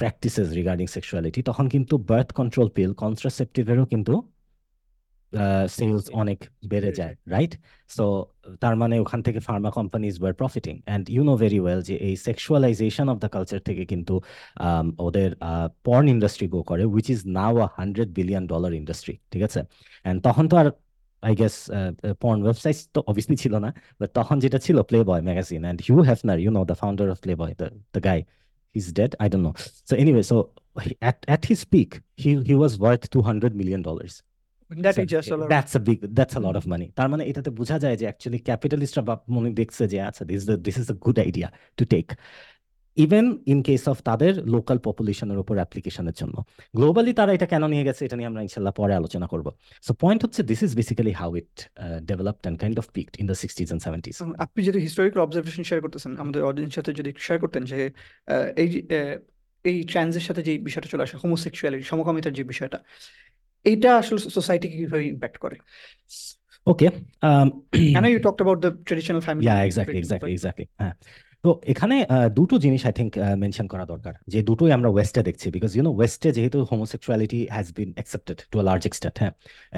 practices regarding sexuality, তখন কিন্তু birth control পিল কন্ট্রাসেপটিভেরও কিন্তু সেলস অনেক বেড়ে যায়, রাইট? সো তার মানে ওখান থেকে pharma companies were profiting and you know very well যে এই সেক্সুয়ালাইজেশন অফ দ্য কালচার থেকে কিন্তু ওদের পর্ন ইন্ডাস্ট্রি গো করে, which is now a hundred billion dollar industry, ঠিক আছে? অ্যান্ড তখন তো আর I guess uh, uh, porn websites to obviously chilo na, but tokhon jeta chilo Playboy magazine, and Hugh Hefner, you know, the founder of Playboy, the the guy, he's dead, I don't know. So anyway, so he, at at his peak, he he was worth two hundred million dollars. That so, is just a lot. That's a big, that's a lot of money. Tar mane etate bujha jay je actually capitalist ra mone dekhche je acha this is the this is a good idea to take, even in case of tader local population er upor application er jonno. Globally tara eta keno niye geche eta niye amra inshallah pore alochona korbo. So point hocche this is basically how it uh, developed and kind of peaked in the sixties and seventies. Apni jodi historical observation share kortechen amader audience sathe jodi share korten je ei ei trans er sathe je বিষয়টা চলে আসে, homosexuality সমকামিতার যে বিষয়টা, এটা আসলে society কে কিভাবে impact করে? Okay, um I know you talked about the traditional family. Yeah, exactly, exactly, exactly. হ্যাঁ, তো এখানে দুটো জিনিস আই থিঙ্ক মেনশন করা দরকার, যে দুটোই আমরা ওয়েস্টে দেখছি, বিকজ ইউনো ওয়েস্টে যেহেতু homosexuality has been accepted to a large extent, হ্যাঁ,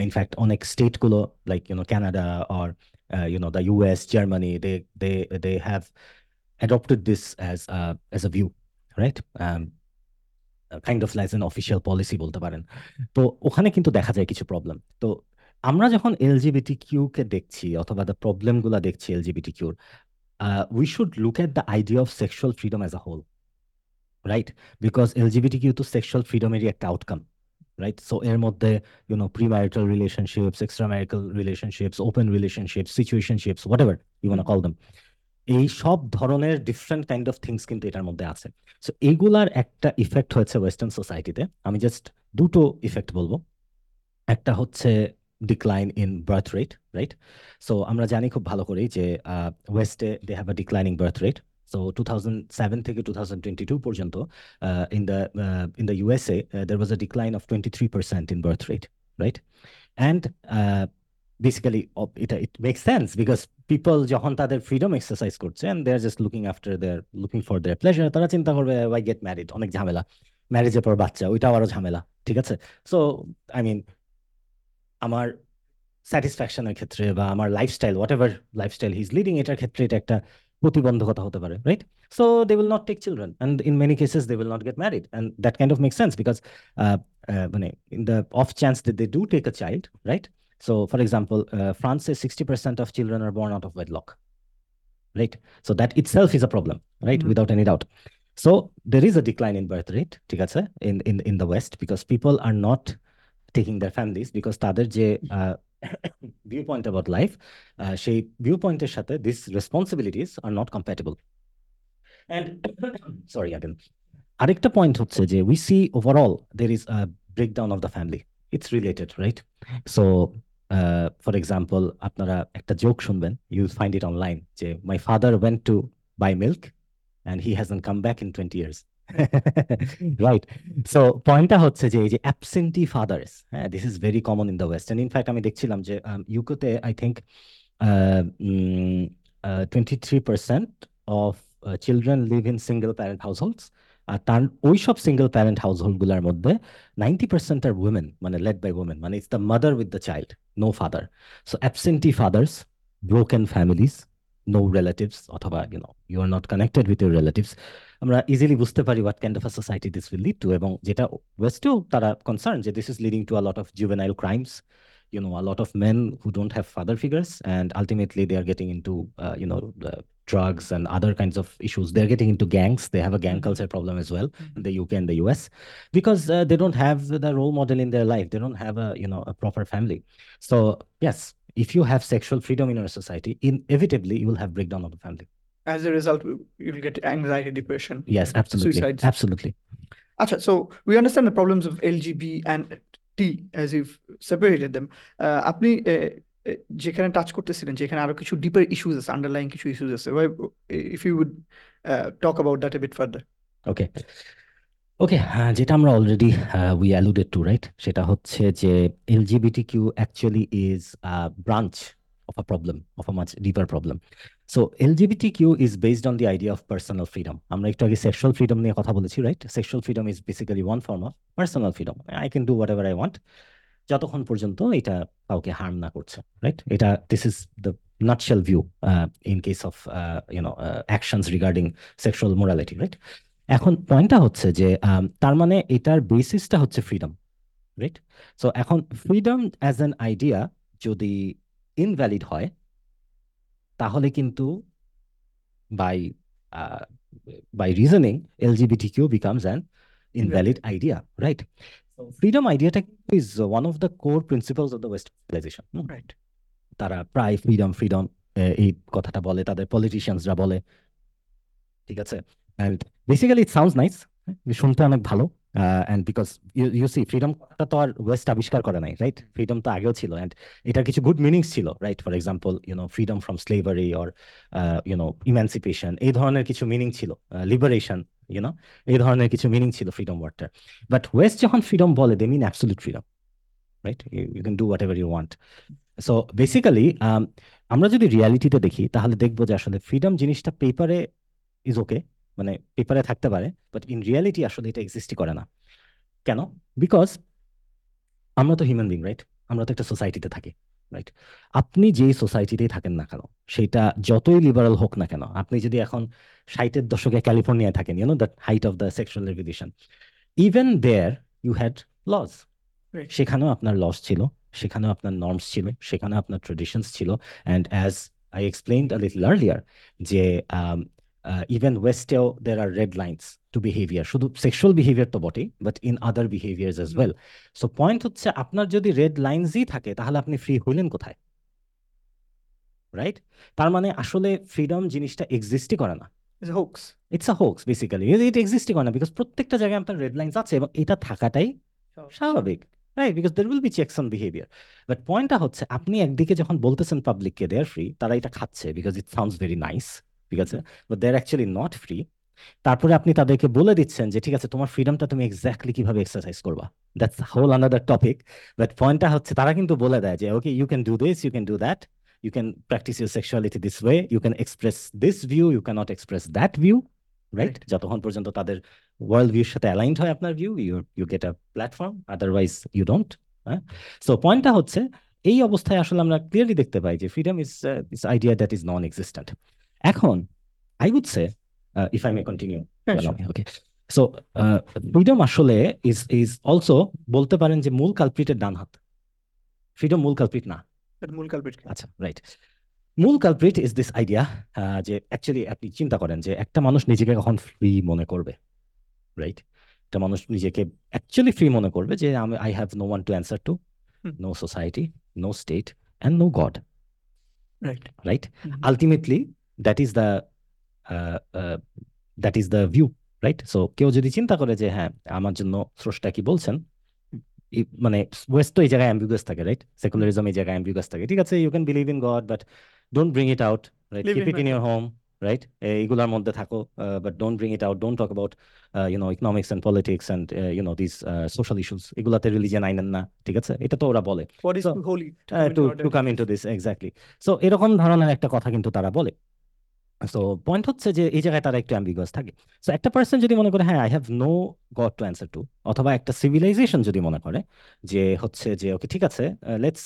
ইনফ্যাক্ট অনেক স্টেটগুলো like you know Canada or you know the US, Germany, they they they have adopted this as as a view, right? Kind of like an official policy বলতে পারেন। তো ওখানে কিন্তু দেখা যায় কিছু প্রবলেম। তো আমরা যখন এলজিবিটি কিউকে দেখছি অথবা দ্য প্রবলেমগুলো দেখছি LGBT কিউর, Uh, we should look at the idea of sexual freedom as a whole, right? Because L G B T Q to sexual freedom is an outcome, right? So er moddhe, you know, premarital relationships, extramarital relationships, open relationships, situationships, whatever you want to call them, এই সব ধরনের different kind of things কিন্তু এটার মধ্যে আছে। So এগুলার একটা effect হয়েছে ওয়েস্টার্ন সোসাইটিতে। আমি জাস্ট দুটো ইফেক্ট বলবো। একটা হচ্ছে decline in birth rate, right? So amra jani khub bhalo kore je west e they have a declining birth rate. So two thousand seven theke twenty twenty-two porjonto uh, in the uh, in the U S A uh, there was a decline of twenty-three percent in birth rate, right? And uh, basically it it makes sense because people jokhon tader freedom exercise korche and they are just looking after their looking for their pleasure, tara chinta korbe why get married, onek jhamela, marriage er por bachcha oita aro jhamela, thik ache? So I mean আমার স্যাটিসফ্যাকশনের ক্ষেত্রে বা আমার lifestyle, whatever lifestyle he is leading, এটার ক্ষেত্রে এটা একটা প্রতিবন্ধকতা হতে পারে, right? So they will not take children and in many cases they will not get married and that kind of make sense because মানে in the of chance that they do take a child, right? So for example ফ্রান্সে sixty percent of children are born out of wedlock, right? So that itself is a problem, right? Without any doubt. So there is a decline in birth rate, ঠিক আছে, in in in the West because people are not taking their families because তাদের যে viewpoint about life, সেই viewpoint এর সাথে these responsibilities are not compatible. And sorry again, আরেকটা point হচ্ছে যে we see overall there is a breakdown of the family. It's related, right? So uh, for example আপনারা একটা joke শুনবেন, you will find it online যে my father went to buy milk and he hasn't come back in twenty years. Right? So পয়েন্টটা হচ্ছে যে এই যে absentee fathers, হ্যাঁ, this is very common in the West and in fact আমি দেখছিলাম যে ইউকেতে I think twenty three percent of uh, children live in single parent households. আর তার ওইসব সিঙ্গল প্যারেন্ট হাউসহোল্ড গুলার মধ্যে নাইনটি পার্সেন্ট আর উইমেন, মানে লেড বাই উইমেন, মানে it's the mother with the child, no father. So absentee fathers, broken families, no relatives, অথবা you know you are not connected with your relatives. আমরা easily বুঝতে পারি what kind of a society this will lead to, এবং যেটা ওয়েস্টেও তারা concern যে this is leading to a lot of juvenile crimes, you know a lot of men who don't have father figures, and ultimately they are getting in two you know drugs and other kinds of issues. They're getting into gangs. They have a gang culture problem as well in the U K and the U S because uh, they don't have the role model in their life. They don't have a, you know, a proper family. So yes, if you have sexual freedom in your society, inevitably you will have breakdown of the family. As a result, you'll get anxiety, depression. Yes, absolutely. Suicides. Absolutely. Achha, so we understand the problems of L G B and T as you've separated them. Uh, apni, uh, যেখানে touch করতেছিলেন, যেখানে আরো কিছু deeper issues আছে, underlying কিছু issues আছে, if you would talk about that a bit further. Okay okay যেটা আমরা already we alluded to, right? সেটা হচ্ছে যে LGBT Q actually is a branch of a problem, of a much deeper problem. So LGBT Q is based on the idea of personal freedom. আমরা একটু আগে sexual freedom নিয়ে কথা বলেছি, right? Sexual freedom is basically one form of personal freedom. I can do whatever I want, যতক্ষণ পর্যন্ত এটা কাউকে হার্ম না করছে, রাইট? এটা this is the nutshell view in case of you know actions regarding sexual morality, right? এখন পয়েন্টটা হচ্ছে যে তার মানে এটার বেসিসটা হচ্ছে ফ্রিডম, রাইট? সো এখন ফ্রিডম অ্যাজ অ্যান আইডিয়া যদি ইনভ্যালিড হয়, তাহলে কিন্তু by by reasoning LGBT Q becomes an invalid idea, right? Freedom আইডিয়াটা is one of the core principles of the Western civilization, right? তারা প্রায় ফ্রিডম ফ্রিডম এই কথাটা বলে, তাদের পলিটিশিয়ানসরা বলে, ঠিক আছে? And basically it sounds nice, শুনতে অনেক ভালো। And because you you see ফ্রিডমটা তো আর ওয়েস্ট আবিষ্কার করে নাই, রাইট? ফ্রিডম তো আগেও ছিল, অ্যান্ড এটার কিছু গুড মিনিংস ছিল, right? For example you know freedom from slavery or you know emancipation, এই ধরনের কিছু মিনিং ছিল, লিবারেশন, ইউ নো এই ধরনের কিছু মিনিং ছিল ফ্রিডম ওয়ার্ডটার। বাট ওয়েস্ট যখন ফ্রিডম বলে, they mean absolute freedom, right? You you can do whatever you want. So basically আমরা যদি রিয়ালিটিতে দেখি, তাহলে দেখবো যে আসলে ফ্রিডম জিনিসটা পেপারে ইজ ওকে, মানে পেপারে থাকতে পারে, বাট ইন রিয়ালিটি আসলে এটা এক্সিস্টই করে না। কেন? বিকজ আমরা তো হিউম্যান বিং, রাইট? আমরা তো একটা সোসাইটিতে থাকি, রাইট? আপনি যে সোসাইটিতেই থাকেন না কেন, সেটা যতই লিবারাল হোক না কেন, আপনি যদি এখন ষাটের দশকে ক্যালিফোর্নিয়ায় থাকেন, you know the height of the sexual revolution, even there you had laws, সেখানেও আপনার লস ছিল, সেখানেও আপনার নর্মস ছিল, সেখানেও আপনার ট্রেডিশনস ছিল। And as I explained a little earlier যে Uh, even Westeos, there are red lines to behavior. Shudhu sexual behavior to body, but in other behaviors as well. So point hocche apnar jodi red lines ei thake, tahole apni free hoilen kothay, right? Tar mane ashole freedom jinish ta exist ei kore na. It's a hoax. It's a hoax basically. It exists ei kore na because prottekta jagay apnar red lines ache ebong eta thakatai স্বাভাবিক, right? Because there will be checks on behavior. But point ta hocche apni ekdike jokhon boltechen public ke they are free, tara eta khacche because it sounds very nice, ঠিক আছে? But they are actually not free. তারপরে আপনি তাদেরকে বলে দিচ্ছেন যে ঠিক আছে, তোমার ফ্রিডমটা তুমি এক্স্যাক্টলি কিভাবে এক্সারসাইজ করবা, that's whole another topic. But পয়েন্টটা হচ্ছে তারা কিন্তু বলে দেয় যে okay, you can do this, you can do that, you can practice your sexuality this way, you can express this view, you can not express that view, right? যতক্ষণ পর্যন্ত তাদের ওয়ার্ল্ড ভিউর সাথে অ্যালাইন্ড হয় আপনার view, you you get a platform, otherwise you don't. হ্যাঁ, so পয়েন্টটা হচ্ছে এই অবস্থায় আসলে আমরা ক্লিয়ারলি দেখতে পাই যে freedom is is idea that is non existent. এখন I would say if I may continue, okay? So freedom আসলে ইজ ইজ অলসো বলতে পারেন যে মূল কালপ্রিটের ডান হাত। ফ্রিডম মূল কালপ্রিট না, মূল কালপ্রিট, আচ্ছা, রাইট? মূল কালপ্রিট ইজ দিস আইডিয়া যে অ্যাকচুয়ালি আপনি চিন্তা করেন যে একটা মানুষ নিজেকে কখন ফ্রি মনে করবে, রাইট? একটা মানুষ নিজেকে অ্যাকচুয়ালি ফ্রি মনে করবে যে আমি I have no one to answer to, no society, no state and no God, right? Right, ultimately that is the uh, uh, that is the view, right? So কেউ যদি চিন্তা করে যে হ্যাঁ আমার জন্য স্রষ্টা কি বলছেন, মানে ওয়েস্ট তো এই জায়গায় অ্যাম্বিগুয়াস থাকে, রাইট? সেকুলারিজম এই জায়গায় অ্যাম্বিগুয়াস থাকে, ঠিক আছে? You can believe in God but don't bring it out, right? Keep it in your home, right? এইগুলোর মধ্যে থাকো but don't bring it out, don't talk about you know economics and politics and you know this social issues, এগুলাতে religion আইনেন না, ঠিক আছে? এটা তো ওরা বলে to come in to this, exactly. So এরকম ধরনের একটা কথা কিন্তু তারা বলে, So point হচ্ছে যে এই জায়গায় তারা একটু অ্যাম্বিগুয়াস থাকে। সো একটা পার্সন যদি মনে করে হ্যাঁ I have no God to answer to, অথবা একটা সিভিলাইজেশন যদি মনে করে যে হচ্ছে যে ওকে ঠিক আছে let's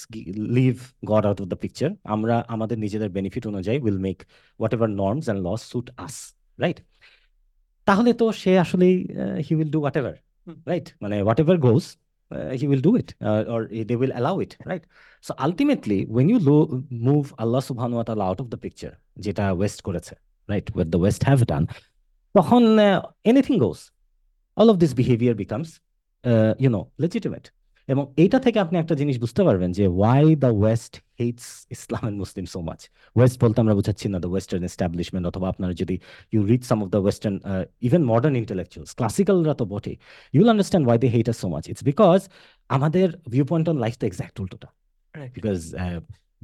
leave God out of the picture, আমরা আমাদের নিজেদের বেনিফিট অনুযায়ী will make whatever norms and laws suit us, right? তাহলে তো সে আসলে he will do whatever, right? মানে whatever goes he will do it uh, or they will allow it, right? So ultimately when you lo- move Allah subhanahu wa ta'ala out of the picture, jeta west koreche, right, what the west have done, tokhon uh, anything goes. All of this behavior becomes uh, you know legitimate, ebong eta theke apni ekta jinish bujhte parben je why the west hates Islam and Muslims so much. West bolte amra bujhacchi na the western establishment, othoba apnara jodi you read some of the western uh, even modern intellectuals, classical ra to bote, you will understand why they hate us so much. It's because amader viewpoint on life the exact ulto ta, right? Because uh,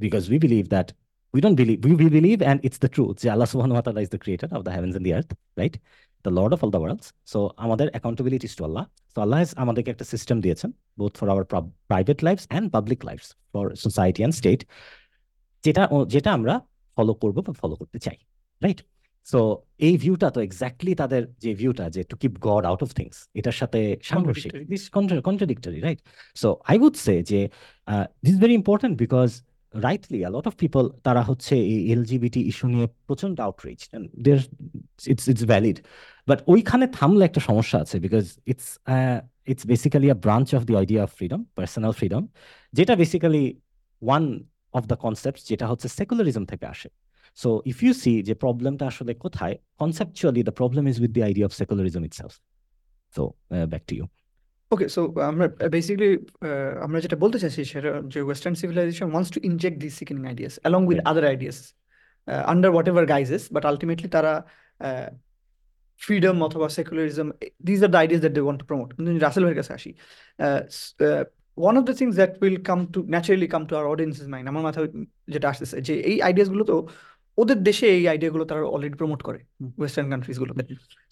because we believe that we don't believe we, we believe and it's the truth je Allah subhanahu wa ta'ala is the creator of the heavens and the earth, right, the lord of all the worlds. So amader accountability is to Allah. So Allah is amaderke ekta system diyechen both for our private lives and public lives, for society and state, jeta jeta amra follow korbo ba follow korte chai, right? So ei view ta to exactly tader je view ta je to keep god out of things, etar sathe samrushik, this contradictory, right? So I would say je uh, this is very important because rightly a lot of people tara hocche ei L G B T issue niye prochond outraged and there it's it's valid, but oikhane thamle ekta samasya ache because it's uh, it's basically a branch of the idea of freedom, personal freedom, jeta basically one of the concepts jeta hocche secularism theke ashe. So if you see je problem ta ashole kothay, conceptually the problem is with the idea of secularism itself. So uh, back to you. Okay, so আমরা basically আমরা যেটা বলতে চাইছি সেটা যে western civilisation wants to inject these sickening ideas along with other ideas uh, under whatever guises, but ultimately তারা uh, freedom অথবা secularism, these are the ideas that they want to promote. Russell ভাইয়ের কাছে আসি, one of the things that will come to naturally come to our audience's mind, আমার মাথায় যেটা আসতেছে যে এই আইডিয়াসগুলো তো ওদের দেশে এই আইডিয়াগুলো তারা অলরেডি প্রমোট করে ওয়েস্টার্ন কান্ট্রিজগুলোতে।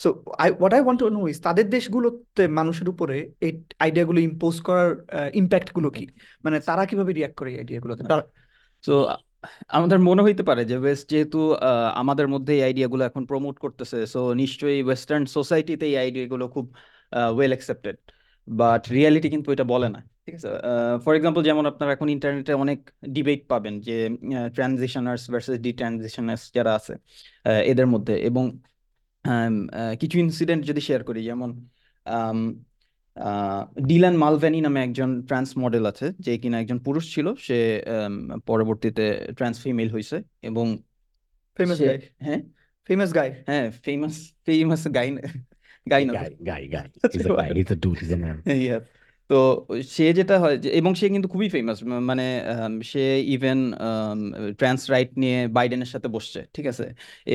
So I what I want to know is তাদের দেশগুলোতে মানুষের উপরে এই আইডিয়াগুলো ইম্পোজ করার ইম্প্যাক্টগুলো কি, মানে তারা কিভাবে রিয়াক্ট করে এই আইডিয়াগুলোতে। সো আমাদের মনে হইতে পারে যে ওয়েস্ট যেহেতু আমাদের মধ্যে এই আইডিয়াগুলো এখন প্রমোট করতেছে, সো নিশ্চয়ই ওয়েস্টার্ন সোসাইটিতে এই আইডিয়াগুলো খুব ওয়েল অ্যাকসেপ্টেড, বাট রিয়ালিটি কিন্তু এটা বলে না, ঠিক আছে? ফর এক্সাম্পল যেমন আপনারা এখন ইন্টারনেটে অনেক ডিবেট পাবেন যে ট্রানজিশনার্স ভার্সেস ডি ট্রানজিশনার্স যারা আছে এদের মধ্যে, এবং কিছু ইনসিডেন্ট যদি শেয়ার করি, যেমন ডিলান মালভ্যানি নামে একজন ট্রান্স মডেল আছে যে কিনা একজন পুরুষ ছিল, সে পরবর্তীতে ট্রান্স ফিমেল হয়েছে এবং হ্যাঁ ফেমাস গাই হ্যাঁ ফেমাস ফেমাস গাই গাই না guy guy is a guy is a dude is a man, yeah. তো সে যেটা হয় এবং সে কিন্তু খুবই ফেমাস, মানে সে ইভেন ট্রান্স রাইট নিয়ে বাইডেনের সাথে বসছে, ঠিক আছে?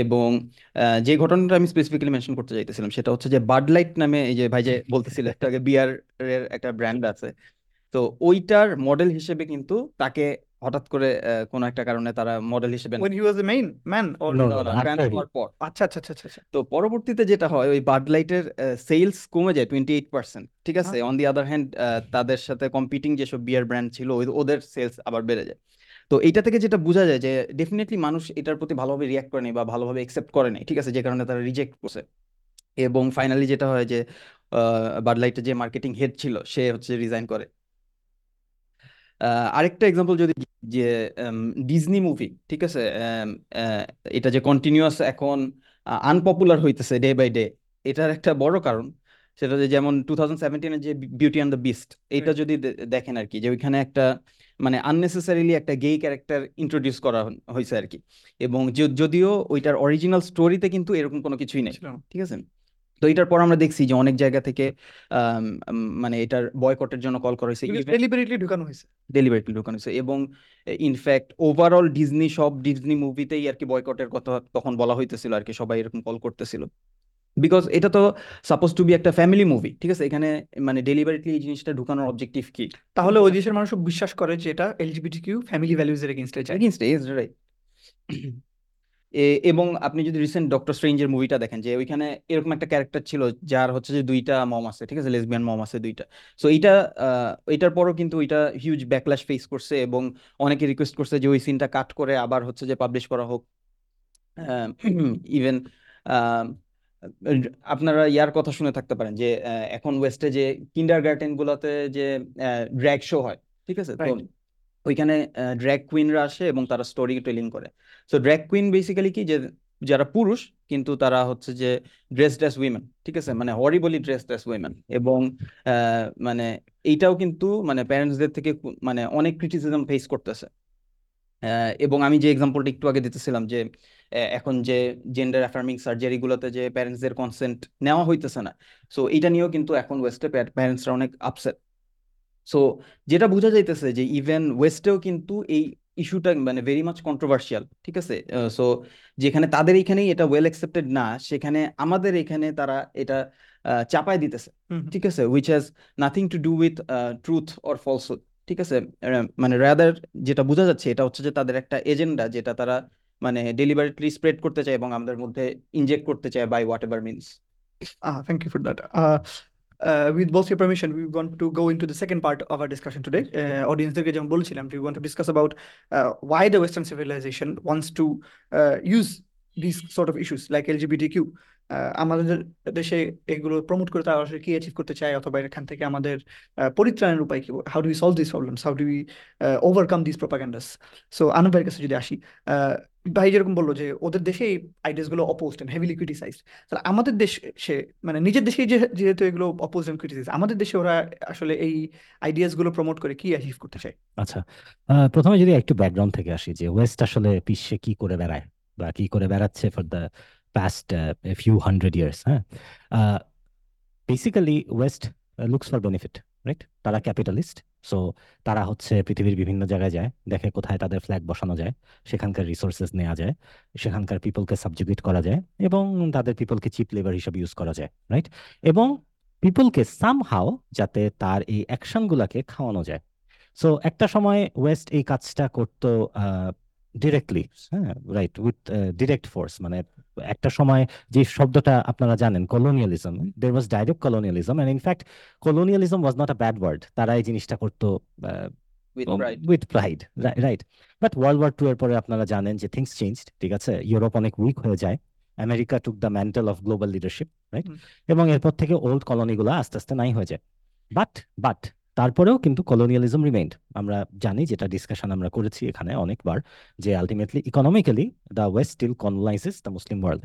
এবং যে ঘটনাটা আমি স্পেসিফিক্যালি মেনশন করতে চাইতেছিলাম সেটা হচ্ছে যে বাডলাইট নামে এই যে ভাই যে বলতেছিল একটা আগে বিয়ারের একটা ব্র্যান্ড আছে, তো ওইটার মডেল হিসেবে কিন্তু তাকে হঠাৎ করে কোন একটা কারণে তারা মডেল হিসেবে তো পরবর্তীতে যেটা হয় ওই বাডলাইটের সেলস কমে যায় টোয়েন্টি এইট পার্সেন্ট, ঠিক আছে? অন দি আদার হ্যান্ড তাদের সাথে কম্পিটিং যেসব বিয়ার ব্র্যান্ড ছিল ওদের সেলস আবার বেড়ে যায়। তো এইটা থেকে যেটা বোঝা যায় যে ডেফিনেটলি মানুষ এটার প্রতি ভালোভাবে রিয়াক্ট করে নাই বা ভালোভাবে একসেপ্ট করে নাই, ঠিক আছে? যে কারণে তারা রিজেক্ট করছে এবং ফাইনালি যেটা হয় যে বাডলাইটের যে মার্কেটিং হেড ছিল সে হচ্ছে রিজাইন করে। আরেকটা এক্সাম্পল যদি যে ডিজনি মুভি, ঠিক আছে, এটা যে কন্টিনিউয়াস এখন আনপপুলার হইতেছে ডে বাই ডে, এটার একটা বড় কারণ সেটা যে যেমন টু থাউজেন্ড সেভেন্টিনের যে বিউটি অ্যান্ড দ্য বিস্ট, এটা যদি দেখেন আর কি, যে ওইখানে একটা মানে আননেসেসারিলি একটা গে ক্যারেক্টার ইন্ট্রোডিউস করা হয়েছে আর কি, এবং যদিও ওইটার অরিজিনাল স্টোরিতে কিন্তু এরকম কোনো কিছুই নেই, ঠিক আছে? তো এটার পর আমরা দেখছি যে অনেক জায়গা থেকে মানে এটার বয়কটের জন্য কল করা হয়েছে, ডেলিবারেটলি ঢুকানো হয়েছে ডেলিবারেটলি ঢুকানো হয়েছে এবং ইনফ্যাক্ট ওভারঅল ডিজনি সব ডিজনি মুভিতেই আর কি বয়কটের কথা তখন বলা হইতেছিল আর কি, সবাই এরকম কল করতেছিল বিকজ এটা তো সাপোজ টু বি একটা ফ্যামিলি মুভি, ঠিক আছে? এখানে মানে ডেলিবারেটলি এই জিনিসটা ঢুকানোর অবজেক্টিভ কি? তাহলে ওই দেশের মানুষ বিশ্বাস করে যে এটা এলজিবিটিকিউ ফ্যামিলি ভ্যালুজের এগেইনস্ট এগেইনস্ট ইজ, রাইট? এবং আপনি যদি রিসেন্ট ডক্টর স্ট্রেঞ্জের মুভিটা দেখেন যে ওইখানে এরকম একটা ক্যারেক্টার ছিল যার হচ্ছে যে দুইটা মম আছে, ঠিক আছে, লেসবিয়ান মম আছে দুইটা। সো এইটা এইটার পরও কিন্তু ওইটা হিউজ ব্যাকলাশ ফেস করছে এবং অনেকে রিকোয়েস্ট করছে যে ওই সিনটা কাট করে আবার হচ্ছে যে পাবলিশ করা হোক, ইভেন আপনারা ইয়ার কথা শুনে থাকতে পারেন যে এখন ওয়েস্টে যে কিন্ডারগার্টেন গুলোতে যে ড্র্যাগ শো হয়, ঠিক আছে, তো ওইখানে ড্র্যাগ কুইনরা আসে এবং তারা স্টোরি টেলিং করে। সো ড্র্যাগ কুইন বেসিক্যালি কি, যে যারা পুরুষ কিন্তু তারা হচ্ছে যে ড্রেসড অ্যাজ উইমেন, ঠিক আছে, মানে হরিবলি ড্রেসড অ্যাজ উইমেন। এবং মানে এইটাও কিন্তু মানে প্যারেন্টসদের থেকে মানে অনেক ক্রিটিসিজম ফেস করতেছে। এবং আমি যে এক্সাম্পলটা একটু আগে দিতেছিলাম যে এখন যে জেন্ডার অ্যাফার্মিং সার্জারিগুলোতে যে প্যারেন্টসদের কনসেন্ট নেওয়া হইতেছে না, সো এইটা নিয়েও কিন্তু এখন ওয়েস্টে প্যারেন্টসরা অনেক আপসেট। সো যেটা বোঝা যাইতেছে যে ইভেন ওয়েস্টেও কিন্তু এই ইস্যুটা মানে ভেরি মাচ কন্ট্রোভার্সিয়াল, ঠিক আছে। সো যেখানে তাদের এখানেই এটা ওয়েল অ্যাকসেপ্টেড না, সেখানে আমাদের এখানে তারা এটা চাপায় দিতেছে, ঠিক আছে, which has nothing to do with truth or falsehood, ঠিক আছে। মানে রাদার যেটা বোঝা যাচ্ছে এটা হচ্ছে যে তাদের একটা এজেন্ডা যেটা তারা মানে ডেলিবারেটলি স্প্রেড করতে চায় এবং আমাদের মধ্যে ইনজেক্ট করতে চায় by whatever means. Thank you for that. Uh, with both your permission, we want to go into the second part of our discussion today. Uh, audience, we want to discuss about uh, why the Western civilization wants to uh, use these sort of issues like L G B T Q. আমাদের দেশে এগুলো promote করে তারা আসলে কি achieve করতে চায়, অথবা এখান থেকে আমাদের পরিত্রাণের উপায় কি, how do we solve this problems, how do we overcome this propagandas. So আনব ভাইয়ের কাছে যদি আসি, ভাই যেরকম বললো যে ওদের দেশে এই আইডিয়াসগুলো অপোজড এন্ড হেভিলি ক্রিটিসাইজড, তাহলে আমাদের দেশে মানে নিজের দেশেই যেহেতু এগুলো অপোজড এন্ড ক্রিটিসাইজড, আমাদের দেশে ওরা আসলে এই আইডিয়াসগুলো প্রমোট করে কি অ্যাচিভ করতে চায়? আচ্ছা, প্রথমে যদি একটু ব্যাকগ্রাউন্ড থেকে আসি যে ওয়েস্ট আসলে বিশ্বে কি করে বেড়ায় বা কি করে বেড়াচ্ছে for the past uh, a few hundred years. Huh? Uh, basically, West uh, looks for benefit, right? Tara capitalist. So, tara hocche prithibir bibhinno jagay jay, dekhe kothay tader flag boshano jay, shekhankar resources neya jay, shekhankar people ke subjugate kora jay, ebong tader people ke cheap labor hisebe use kora jay, right? Ebong people ke somehow jate tar ei action gula ke khawano jay. So, ekta shomoy West ei kajta korto uh, directly, huh? right? With uh, direct force, mane একটা সময় যে শব্দটা আপনারা জানেন colonialism, there was direct colonialism and in fact colonialism was not a bad word, তারা এই জিনিসটা করতো with pride, with pride, right? But World War Two এর পরে আপনারা জানেন যে things changed, ঠিক আছে, ইউরোপ অনেক উইক হয়ে যায়, America took the mantle of global leadership, right? এবং এরপর থেকে ওল্ড কলোনিগুলো আস্তে আস্তে নাই হয়ে যায়, বাট বাট তারপরেও কিন্তু কলোনিয়ালিজম রিমেইন্ড। আমরা জানি যেটা ডিসকাশন আমরা করেছি এখানে অনেকবার যে ultimately economically the West still colonises the Muslim world.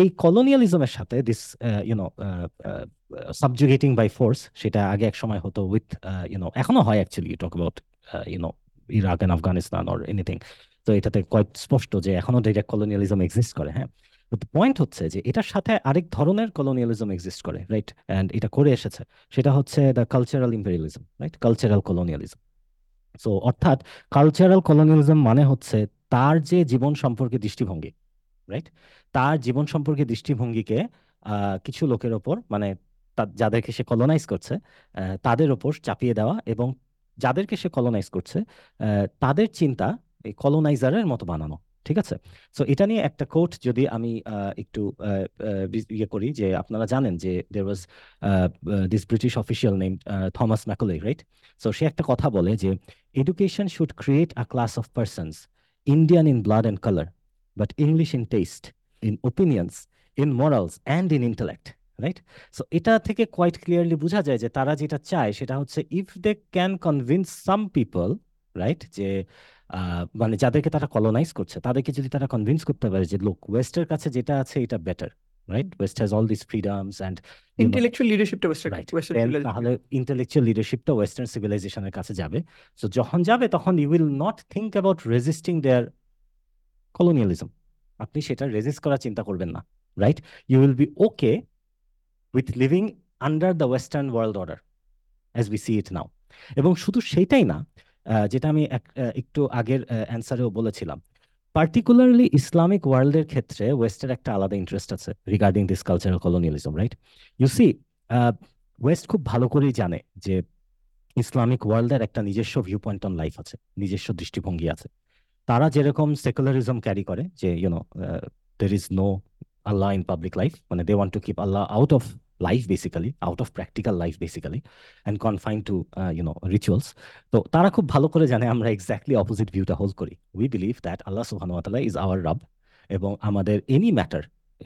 এই কলোনিয়ালিজমের সাথে this you know subjugating by force, সেটা আগে এক সময় হতো উইথ ইউনো, এখনো হয় actually, talk about you know Iraq and Afghanistan or anything. তো এটাতে কোয়াইট স্পষ্ট যে এখনো ডাইরেক্ট কলোনিয়ালিজম এক্সিস্ট করে। হ্যাঁ, পয়েন্ট হচ্ছে যে এটার সাথে আরেক ধরনের কলোনিয়ালিজম এক্সিস্ট করে, রাইট? অ্যান্ড এটা করে এসেছে, সেটা হচ্ছে the cultural imperialism, right? Cultural colonialism. So অর্থাৎ কালচারাল কলোনিয়ালিজম মানে হচ্ছে তার যে জীবন সম্পর্কে দৃষ্টিভঙ্গি, রাইট, তার জীবন সম্পর্কে দৃষ্টিভঙ্গিকে কিছু লোকের ওপর মানে যাদেরকে সে কলোনাইজ করছে তাদের ওপর চাপিয়ে দেওয়া, এবং যাদেরকে সে কলোনাইজ করছে তাদের চিন্তা এই কলোনাইজারের মতো বানানো, ঠিক আছে। সো এটা নিয়ে একটা কোট যদি আমি একটু ইয়ে করি যে আপনারা জানেন যে there was this British official named Thomas Macaulay, right? So সে একটা কথা বলে যে education should create a class of persons, Indian in blood and color, but English in taste, in opinions, in morals and in intellect, right? So এটা থেকে quite clearly বোঝা যায় যে তারা যেটা চায় সেটা হচ্ছে if they can convince some people, right, যে মানে যাদেরকে তারা কলোনাইজ করছে তাদেরকে যদি তারা কনভিন্স করতে পারে যে লোক ওয়েস্টের কাছে যেটা আছে এটা better, right, West has all this freedoms and intellectual লিডারশিপটা ওয়েস্টার্ন, রাইট, তাহলে ইন্টেলেকচুয়াল লিডারশিপটা ওয়েস্টার্ন সিভিলাইজেশনের কাছে যাবে। সো যখন যাবে তখন you will not think about resisting their colonialism, আপনি সেটা রেজিস্ট করার চিন্তা করবেন না, right? You will be okay with living under the western world order as we see it now. এবং শুধু সেইটাই না, যেটা আমি একটু আগের অ্যান্সারেও বলেছিলাম, পার্টিকুলারলি ইসলামিক ওয়ার্ল্ডের ক্ষেত্রে ওয়েস্টের একটা আলাদা ইন্টারেস্ট আছে regarding this cultural colonialism, right? You see West খুব ভালো করেই জানে যে ইসলামিক ওয়ার্ল্ডের একটা নিজস্ব ভিউ পয়েন্ট অন লাইফ আছে, নিজস্ব দৃষ্টিভঙ্গি আছে। তারা যেরকম সেকুলারিজম ক্যারি করে যে you know there is no Allah in public life, মানে they want to keep Allah out of life basically, out of practical life basically, and confined to uh, you know rituals. So tara khub bhalo kore jane amra exactly opposite view ta hold kori. We believe that Allah subhanahu wa taala is our Rabb এবং আমাদের any matter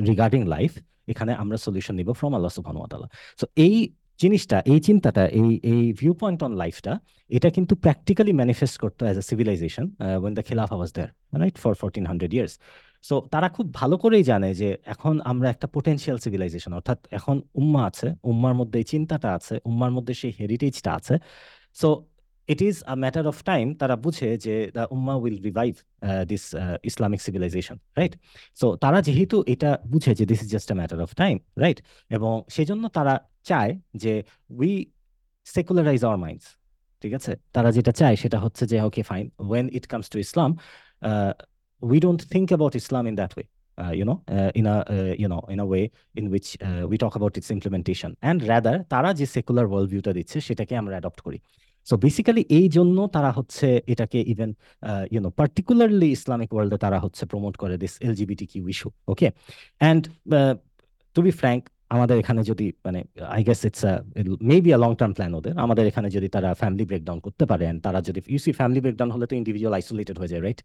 regarding life, এখানে আমরা solution নিব from আল্লাহ সুবহানাহু ওয়া তাআলা। So এই জিনিসটা, এই চিন্তাটা, এই এই ভিউ পয়েন্ট অন লাইফটা, এটা কিন্তু প্র্যাকটিক্যালি ম্যানিফেস্ট করতো as a civilisation when the খিলাফা was there, right, for fourteen hundred years. So তারা খুব ভালো করেই জানে যে এখন আমরা একটা পোটেনশিয়াল সিভিলাইজেশন, অর্থাৎ এখন উম্মা আছে, উম্মার মধ্যে এই চিন্তাটা আছে, উম্মার মধ্যে সেই হেরিটেজটা আছে। So it is a matter of time, তারা বুঝে যে দ্য উম্মা will revive this Islamic civilisation, right. So তারা যেহেতু এটা বুঝে যে this is just a matter of time, right, এবং সেই জন্য তারা চায় যে উই সেকুলারাইজ আওয়ার মাইন্ডস, ঠিক আছে। তারা যেটা চায় সেটা হচ্ছে যে okay fine, when it comes to Islam we don't think about Islam in that way, uh, you know, uh, in a, uh, you know, in a way in which uh, we talk about its implementation. And rather, tara je secular worldview ta dicche, shetake amra adopt kori. So basically, ei jonno tara hocche, etake even, uh, you know, particularly Islamic world, tara hocche promote kore this L G B T Q issue, okay? And uh, to be frank, আমাদের এখানে যদি মানে I guess it's maybe a long term plan ওদের, আমাদের এখানে যদি তারা family breakdown করতে পারে, তারা যদি ইউসি ফ্যামিলি ব্রেকডাউন হলে তো ইন্ডিভিজুয়াল আইসোলেটেড হয়ে যায়, রাইট।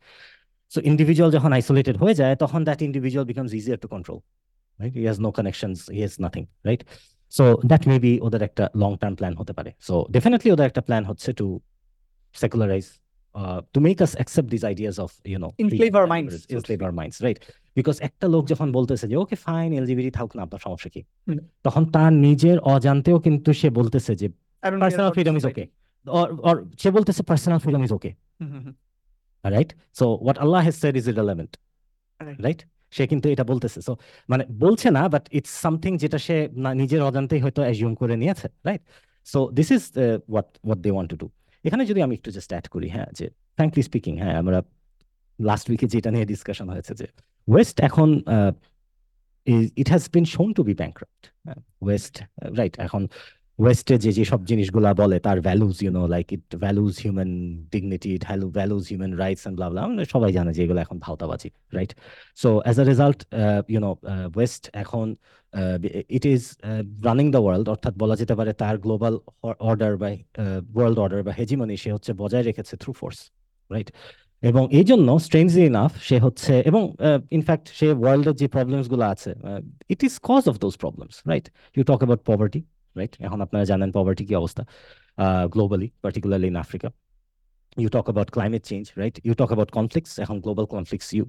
So individual যখন isolated হয়ে যায় তখন that individual becomes easier to control, right? He has no connections, he has nothing, right? So that may be ওদের একটা long term plan হতে পারে। So definitely ওদের একটা plan হচ্ছে to secularize, uh, to make us accept these ideas of, you know, enslave our minds, enslave our minds, right? Because একটা লোক যখন বলতেছে যে ওকে ফাইন এলজিবিটি থাকুক না, আপনার সমস্যা কি, তখন তার নিজের অজান্তেও কিন্তু সে বলতেছে যে personal freedom is okay, or সে বলতেছে personal freedom is okay. All right, so what Allah has said is irrelevant, right, right? She kintu eta bolteche, so mane bolche na, but it's something jeta she nijer odantei hoyto assume kore niyeche, right? So this is uh, what what they want to do. Ekhane jodi ami ekটু just add kori, ha, je frankly speaking, ha, amra last week e jeta niye discussion hoyeche je West ekhon uh, it has been shown to be bankrupt, uh, West, uh, right, ekhon ওয়েস্টে যে যেসব জিনিসগুলা বলে তার values, you know, like it values human dignity, it values human rights and blah blah, সবাই জানে যে এগুলো এখন ভাওতাবাজি, right. So as a result, you know, West এখন it is running the world, অর্থাৎ বলা যেতে পারে তার গ্লোবাল অর্ডার বা ওয়ার্ল্ড অর্ডার বা হেজিমনি সে হচ্ছে বজায় রেখেছে থ্রু ফোর্স, রাইট। এবং এই জন্য স্ট্রেঞ্জলি ইনাফ সে হচ্ছে, এবং ইনফ্যাক্ট সে ওয়ার্ল্ডের যে প্রবলেমস গুলো আছে it is cause of those problems, right. You talk about poverty, right, এখন আপনারা জানেন পভার্টি কি অবস্থা globally, particularly in Africa. You talk about climate change, right, you talk about conflicts, এখন গ্লোবাল কনফ্লিক্টস ইউ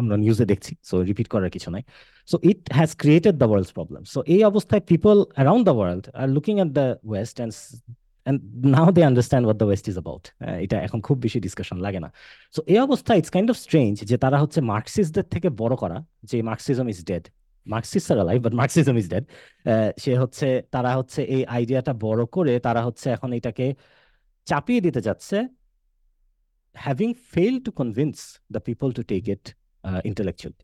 আমরা নিউজে দেখছি, সো রিপিট করার কিছু নাই। So it has created the world's problem. So এই অবস্থায় people around the world are looking at the West and and now they understand what the West is about. এটা এখন খুব বেশি ডিসকাশন লাগে না। সো এই অবস্থায় ইটস কাইন্ড অফ স্ট্রেঞ্জ যে তারা হচ্ছে মার্কসিস্টদের থেকে বড় করা যে Marxism is dead, Marxist are live but Marxism is dead, সে হচ্ছে তারা হচ্ছে এই আইডিয়াটা বড় করে তারা হচ্ছে এখন এটাকে চাপিয়ে দিতে যাচ্ছে, having fail to convince the people to take it intellectually.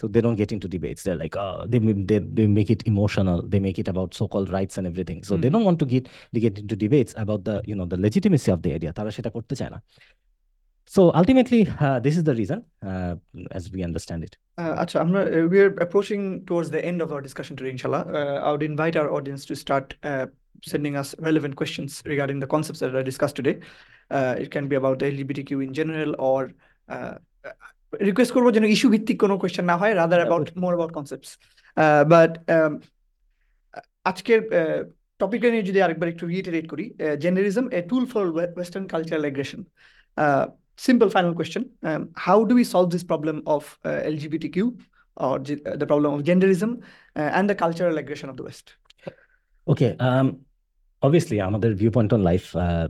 So they don't get into debates. They're like, oh, they, they they make it emotional. They make it about so-called rights and everything. So mm-hmm. they don't want to get they get into debates about the, you know, the legitimacy of the idea. তারা সেটা করতে চায় না। So ultimately, uh, this is the reason, uh, as we understand it. Uh, Acha, uh, we're approaching towards the end of our discussion today, inshallah. Uh, I would invite our audience to start uh, sending us relevant questions regarding the concepts that are discussed today. Uh, it can be about the L G B T Q in general, or uh, request korbo jeno issue bhittik kono question na hoy, rather about more about concepts. Uh, but um, ajker uh, topic er jodi arekbar ekটু reiterate kori, uh, genderism, a tool for Western cultural aggression. Uh, Simple final question. Um, how do we solve this problem of uh, L G B T Q or g- the problem of genderism uh, and the cultural aggression of the West? Okay. Um, obviously, our viewpoint on life, uh,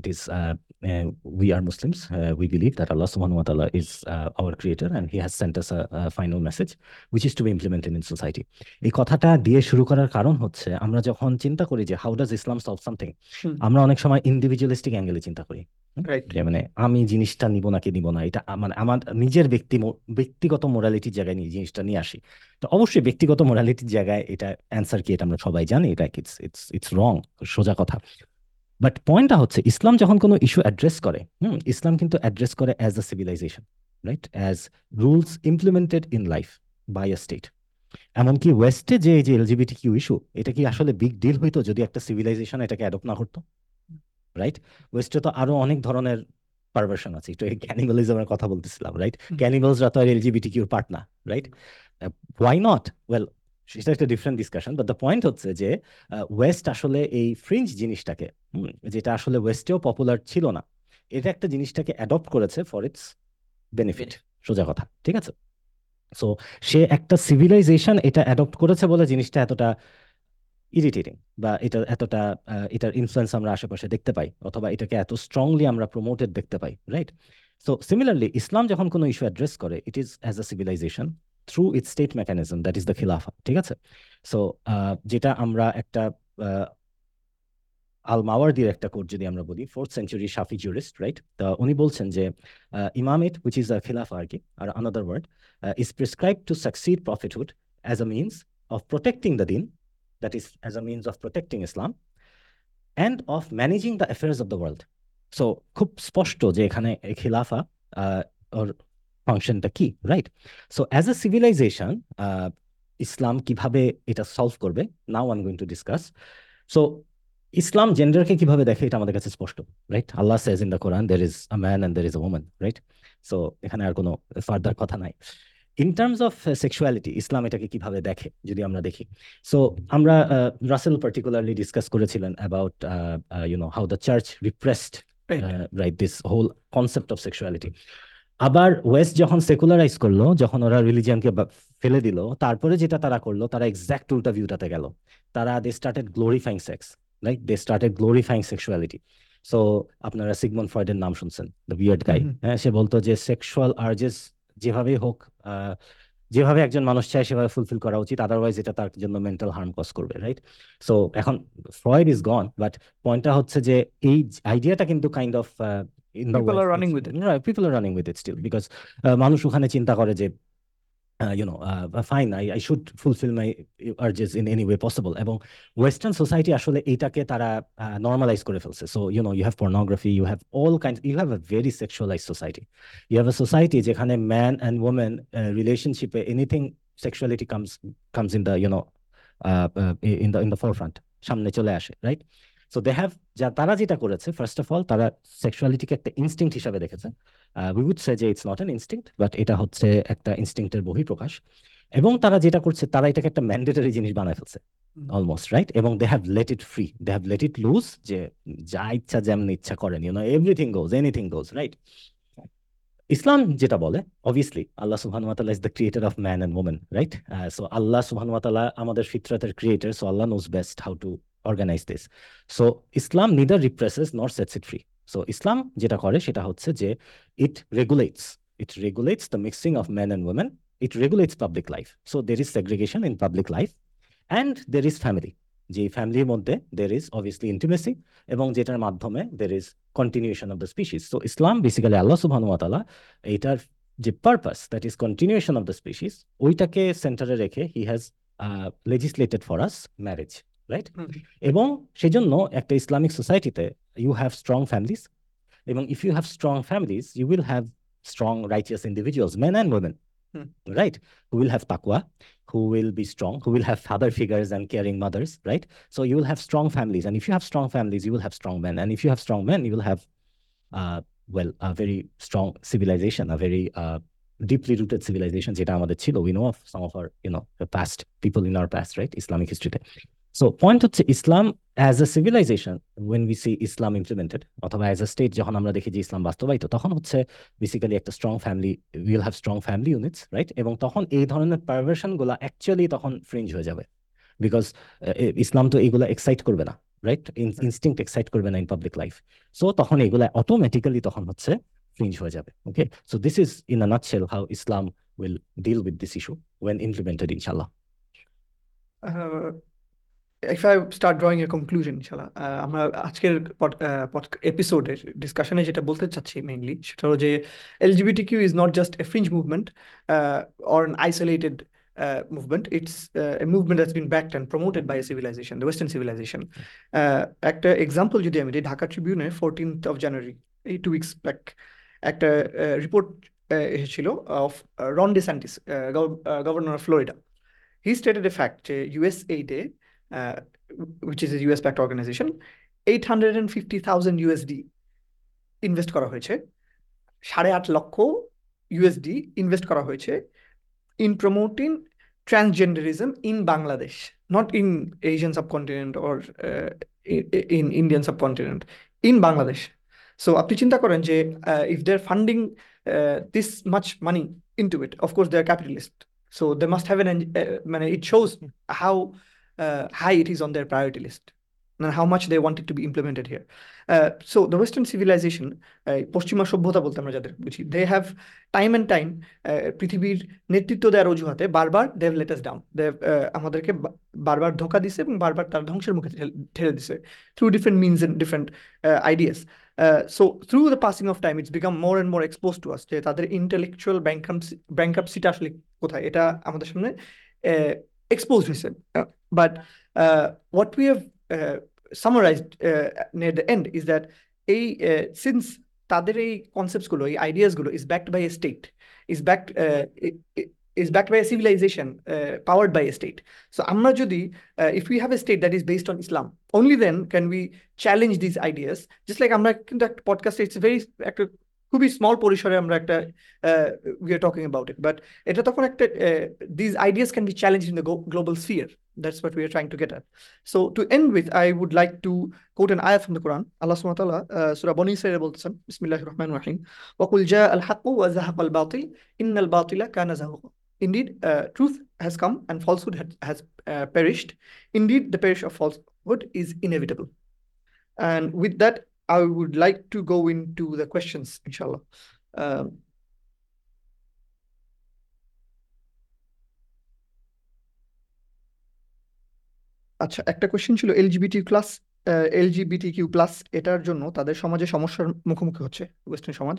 it is uh, uh, we are Muslims. Uh, we believe that Allah subhanahu wa ta'ala is uh, our creator and he has sent us a, a final message, which is to be implemented in society. এই কথাটা দিয়ে শুরু করার কারণ হচ্ছে আমরা যখন চিন্তা করি যে how does Islam solve something, আমরা অনেক সময় ইন্ডিভিজুয়ালিস্টিক অ্যাঙ্গেলে চিন্তা করি, মানে আমি জিনিসটা নিব নাকি নিব না, এটা মানে আমার নিজের ব্যক্তি ব্যক্তিগত মোরালিটির জায়গায় নিয়ে জিনিসটা নিয়ে আসি। তো অবশ্যই ব্যক্তিগত মোরালিটির জায়গায় এটা অ্যান্সার কি, এটা আমরা সবাই জানি, এটা ইটস ইটস ইটস রং, সোজা কথা। বাট পয়েন্টটা হচ্ছে ইসলাম যখন কোনো ইস্যু অ্যাড্রেস করে, হুম, ইসলাম কিন্তু অ্যাড্রেস করে as a civilization, right, as rules implemented in life by a state. এমনকি ওয়েস্টে যে এই যে এলজিবিটি কিউ ইস্যু, এটা কি আসলে বিগ ডিল হইতো যদি একটা সিভিলাইজেশন এটাকে অ্যাডপ্ট না করতো, রাইট? ওয়েস্টে তো আরো অনেক ধরনের পারভার্সন আছে, একটু ক্যানিবালিজমের কথা বলতেছিলাম, রাইট? ক্যানিবালসরা তো আর এলজিবিটি কিউর পার্ট না, রাইট? Why not? ওয়েল, সেটা একটা different discussion, but the point হচ্ছে যে ওয়েস্ট আসলে এই ফ্রিঞ্জ জিনিসটাকে, যেটা আসলে ওয়েস্টেও পপুলার ছিল না, এটা একটা জিনিসটাকে অ্যাডপ্ট করেছে ফর ইটস বেনিফিট, সোজা কথা, ঠিক আছে? সো সে একটা সিভিলাইজেশন এটা অ্যাডপ্ট করেছে বলে জিনিসটা এতটা ইরিটেটিং, বা এটা এতটা এটার ইনফ্লুয়েন্স আমরা আশেপাশে দেখতে পাই, অথবা এটাকে এত স্ট্রংলি আমরা প্রমোটেড দেখতে পাই, রাইট? সো সিমিলারলি ইসলাম যখন কোনো ইস্যু অ্যাড্রেস করে, it is as a civilization through its state mechanism, that is the খিলাফা, ঠিক আছে? সো যেটা আমরা একটা আল মাওয়ারদির একটা কোট যদি আমরা বলি, fourth century Shafi jurist, right? তা উনি বলছেন যে ইমামেট, হুইচ ইজ আ খিলাফা আর কি, আর another word, is prescribe to succeed prophethood as a means of protecting the দিন, that is as a means of protecting Islam and of managing the affairs of the world. So খুব স্পষ্ট যে এখানে খিলাফা ওর ফাংশনটা কি, right? So as a civilization Islam কিভাবে এটা সলভ করবে, now I am going to discuss. So Islam জেন্ডারকে কিভাবে দেখে এটা আমাদের কাছে স্পষ্ট, right? Allah says in the Quran there is a man and there is a woman, right? So এখানে আর কোনো ফার্দার কথা নাই। In terms of sexuality Islam এটাকে কিভাবে দেখে যদি আমরা দেখি, সো আমরা রাসেল পার্টিকুলারলি ডিসকাস করেছিলেন about you know how the church repressed, right, this whole concept of sexuality. আবার ওয়েস্ট যখন সেকুলারাইজ করলো, যখন ওরা রিলিজিয়ানকে ফেলে দিল, তারপরে যেটা তারা করলো, তারা এক্স্যাক্ট উল্টা ভিউটাতে গেল। তারা they started glorifying sex, right? They started glorifying sexuality. So আপনারা সিগমন্ড ফ্রয়েডের নাম শুনছেন, দ্য উইয়ার্ড গাই, হ্যাঁ? সে বলতো যে সেক্সুয়াল আর্জেস যেভাবে হোক, যেভাবে একজন মানুষ চায় সেভাবে ফুলফিল করা উচিত, আদারওয়াইজ এটা তার জন্য মেন্টাল হার্ম কজ করবে, রাইট? সো এখন ফ্রয়েড ইজ গন, বাট পয়েন্টটা হচ্ছে যে এই আইডিয়াটা কিন্তু kind of people are running with it, right? People are running with it still, because মানুষ ওখানে চিন্তা করে যে you know uh, fine i i should fulfill my urges in any way possible, এবং western society আসলে এটাকে তারা normalize করে ফেলছে। So you know you have pornography, you have all kinds, you have a very sexualized society, you have a society যেখানে man and woman uh, relationship, anything sexuality comes comes in the you know uh, uh, in the in the forefront, সামনে চলে আসে, right? So they have যা তারা যেটা করেছে, first of all তারা sexuality-কে একটা instinct হিসাবে দেখেছে। We would say যে it's not an instinct, but এটা হচ্ছে একটা instinct-এর বহিঃপ্রকাশ। এবং তারা যেটা করছে, তারা এটাকে একটা mandatory জিনিস বানায় ফেলছে অলমোস্ট, রাইট? এবং they have let it free, they have let it loose, যে যা ইচ্ছা যেমনি ইচ্ছা করেন, you know, everything goes, anything goes, right? ইসলাম যেটা বলে, obviously আল্লাহ সুবহানাহু ওয়া তাআলা is the creator of man and woman, right? Uh, so আল্লাহ সুবহানাহু ওয়া তাআলা আমাদের ফিতরাতের creator, so Allah knows best how to organize this. So Islam neither represses nor sets it free. So Islam যেটা করে সেটা হচ্ছে যে it regulates, it regulates the mixing of men and women, it regulates public life. So there is segregation in public life and there is family. যে ফ্যামিলির মধ্যে there is obviously intimacy এবং যেটার মাধ্যমে there is continuation of the species. So Islam basically Allah subhanahu wa ta'ala এটার যে purpose, that is continuation of the species, ওইটাকে সেন্টারে রেখে he has uh, legislated for us marriage, right? এবং সেজন্য একটা ইসলামিক সোসাইটিতে ইউ হ্যাভ স্ট্রং ফ্যামিলিজ, এবং if you have strong families you will have strong righteous individuals, men and women, right? Who will have তাকওয়া, who will be strong, who will have father figures and caring mothers, right? So you will have strong families, and if you have strong families you will have strong men, and if you have strong men you will have well a very strong civilisation, a very deeply rooted civilization যেটা আমাদের ছিল। We know of some of our you know the past people in our past, right? Islamic history-তে। So point হচ্ছে Islam as a civilization, when we see Islam implemented অথবা as a state যখন আমরা দেখি যে ইসলাম বাস্তবায়িত, তখন হচ্ছে basically একটা strong family, we will have strong family units, right? এবং তখন এই ধরনের perversion গুলা actually তখন fringe হয়ে যাবে, because uh, Islam তো এগুলা excite করবে না, right? In- instinct excite করবে না in public life, so তখন এগুলা automatically তখন হচ্ছে fringe হয়ে যাবে। Okay, so this is in a nutshell how Islam will deal with this issue when implemented, inshallah. Uh... If I start drawing a conclusion, inshallah, আমরা আজকের এপিসোডের ডিসকাশনে যেটা বলতে চাচ্ছি মেইনলি সেটা হলো যে LGBTQ is not just a fringe movement or an isolated movement, it's a movement that's been backed and promoted by civilization, the western civilization. একটা এক্সাম্পল যদি আমি দিই, ঢাকা ট্রিবিউনে ফোরটিন্থ অফ জানুয়ারি, এই টু উইকস ব্যাক একটা report এসেছিল of Ron DeSantis, governor of Florida. He stated a fact যে ইউএসএইডে, Uh, which is a U S-backed organization, eight hundred fifty thousand U S D invest করা হয়েছে সাড়ে আট লক্ষ ইউএসডি ইনভেস্ট করা হয়েছে in promoting transgenderism in Bangladesh, not in Asian subcontinent or in Indian subcontinent, in Bangladesh. So আপনি চিন্তা করেন যে if they are funding this much money into it, of course they are capitalist, so they must have an, মানে it shows how high it is on their priority list and how much they want it to be implemented here. Uh, so the Western civilization, পশ্চিমা সভ্যতা বলতে আমরা যাদের বুঝি, they have time and time পৃথিবীর নেতৃত্ব দেওয়ার অজুহাতে বারবার they have let us down. They have আমাদেরকে বারবার ধোঁকা দিছে এবং বারবার তার ধ্বংসের মুখে ঠেলে দিছে through different means and different uh, ideas. Uh, so through the passing of time, it's become more and more exposed to us. যে তাদের intellectual bankruptcy, bankruptcy টা আসলে কোথায়, এটা আমাদের সামনে exposed হয়েছে। But uh, what we have uh, summarized uh, near the end is that a uh, since tadere concepts gulo, ideas gulo is backed by a state, is backed uh, is backed by a civilization uh, powered by a state. So amra jodi uh, if we have a state that is based on Islam, only then can we challenge these ideas. Just like amra conduct podcast, it's very active, could be small porishore amra ekta uh, we are talking about it, but eta tokhon ekta these ideas can be challenged in the go- global sphere. That's what we are trying to get at. So to end with, I would like to quote an ayah from the Quran. Allah subhanahu wa ta'ala, uh, Surah Bani Israel boltechen, Bismillahir Rahmanir Rahim, وَقُلْ جَاءَ الْحَقُّ وَزَهَقَ الْبَاطِلُ إِنَّ الْبَاطِلَ كَانَ زَهُوقًا. Indeed, uh, truth has come and falsehood has, has uh, perished. Indeed, the perish of falsehood is inevitable. And with that, I would like to go into the questions, inshallah. Um, আচ্ছা, একটা question ছিল LGBT plus, LGBT Q plus এটার জন্য তাদের সমাজে সমস্যার মুখোমুখি হচ্ছে। ওয়েস্টার্ন সমাজ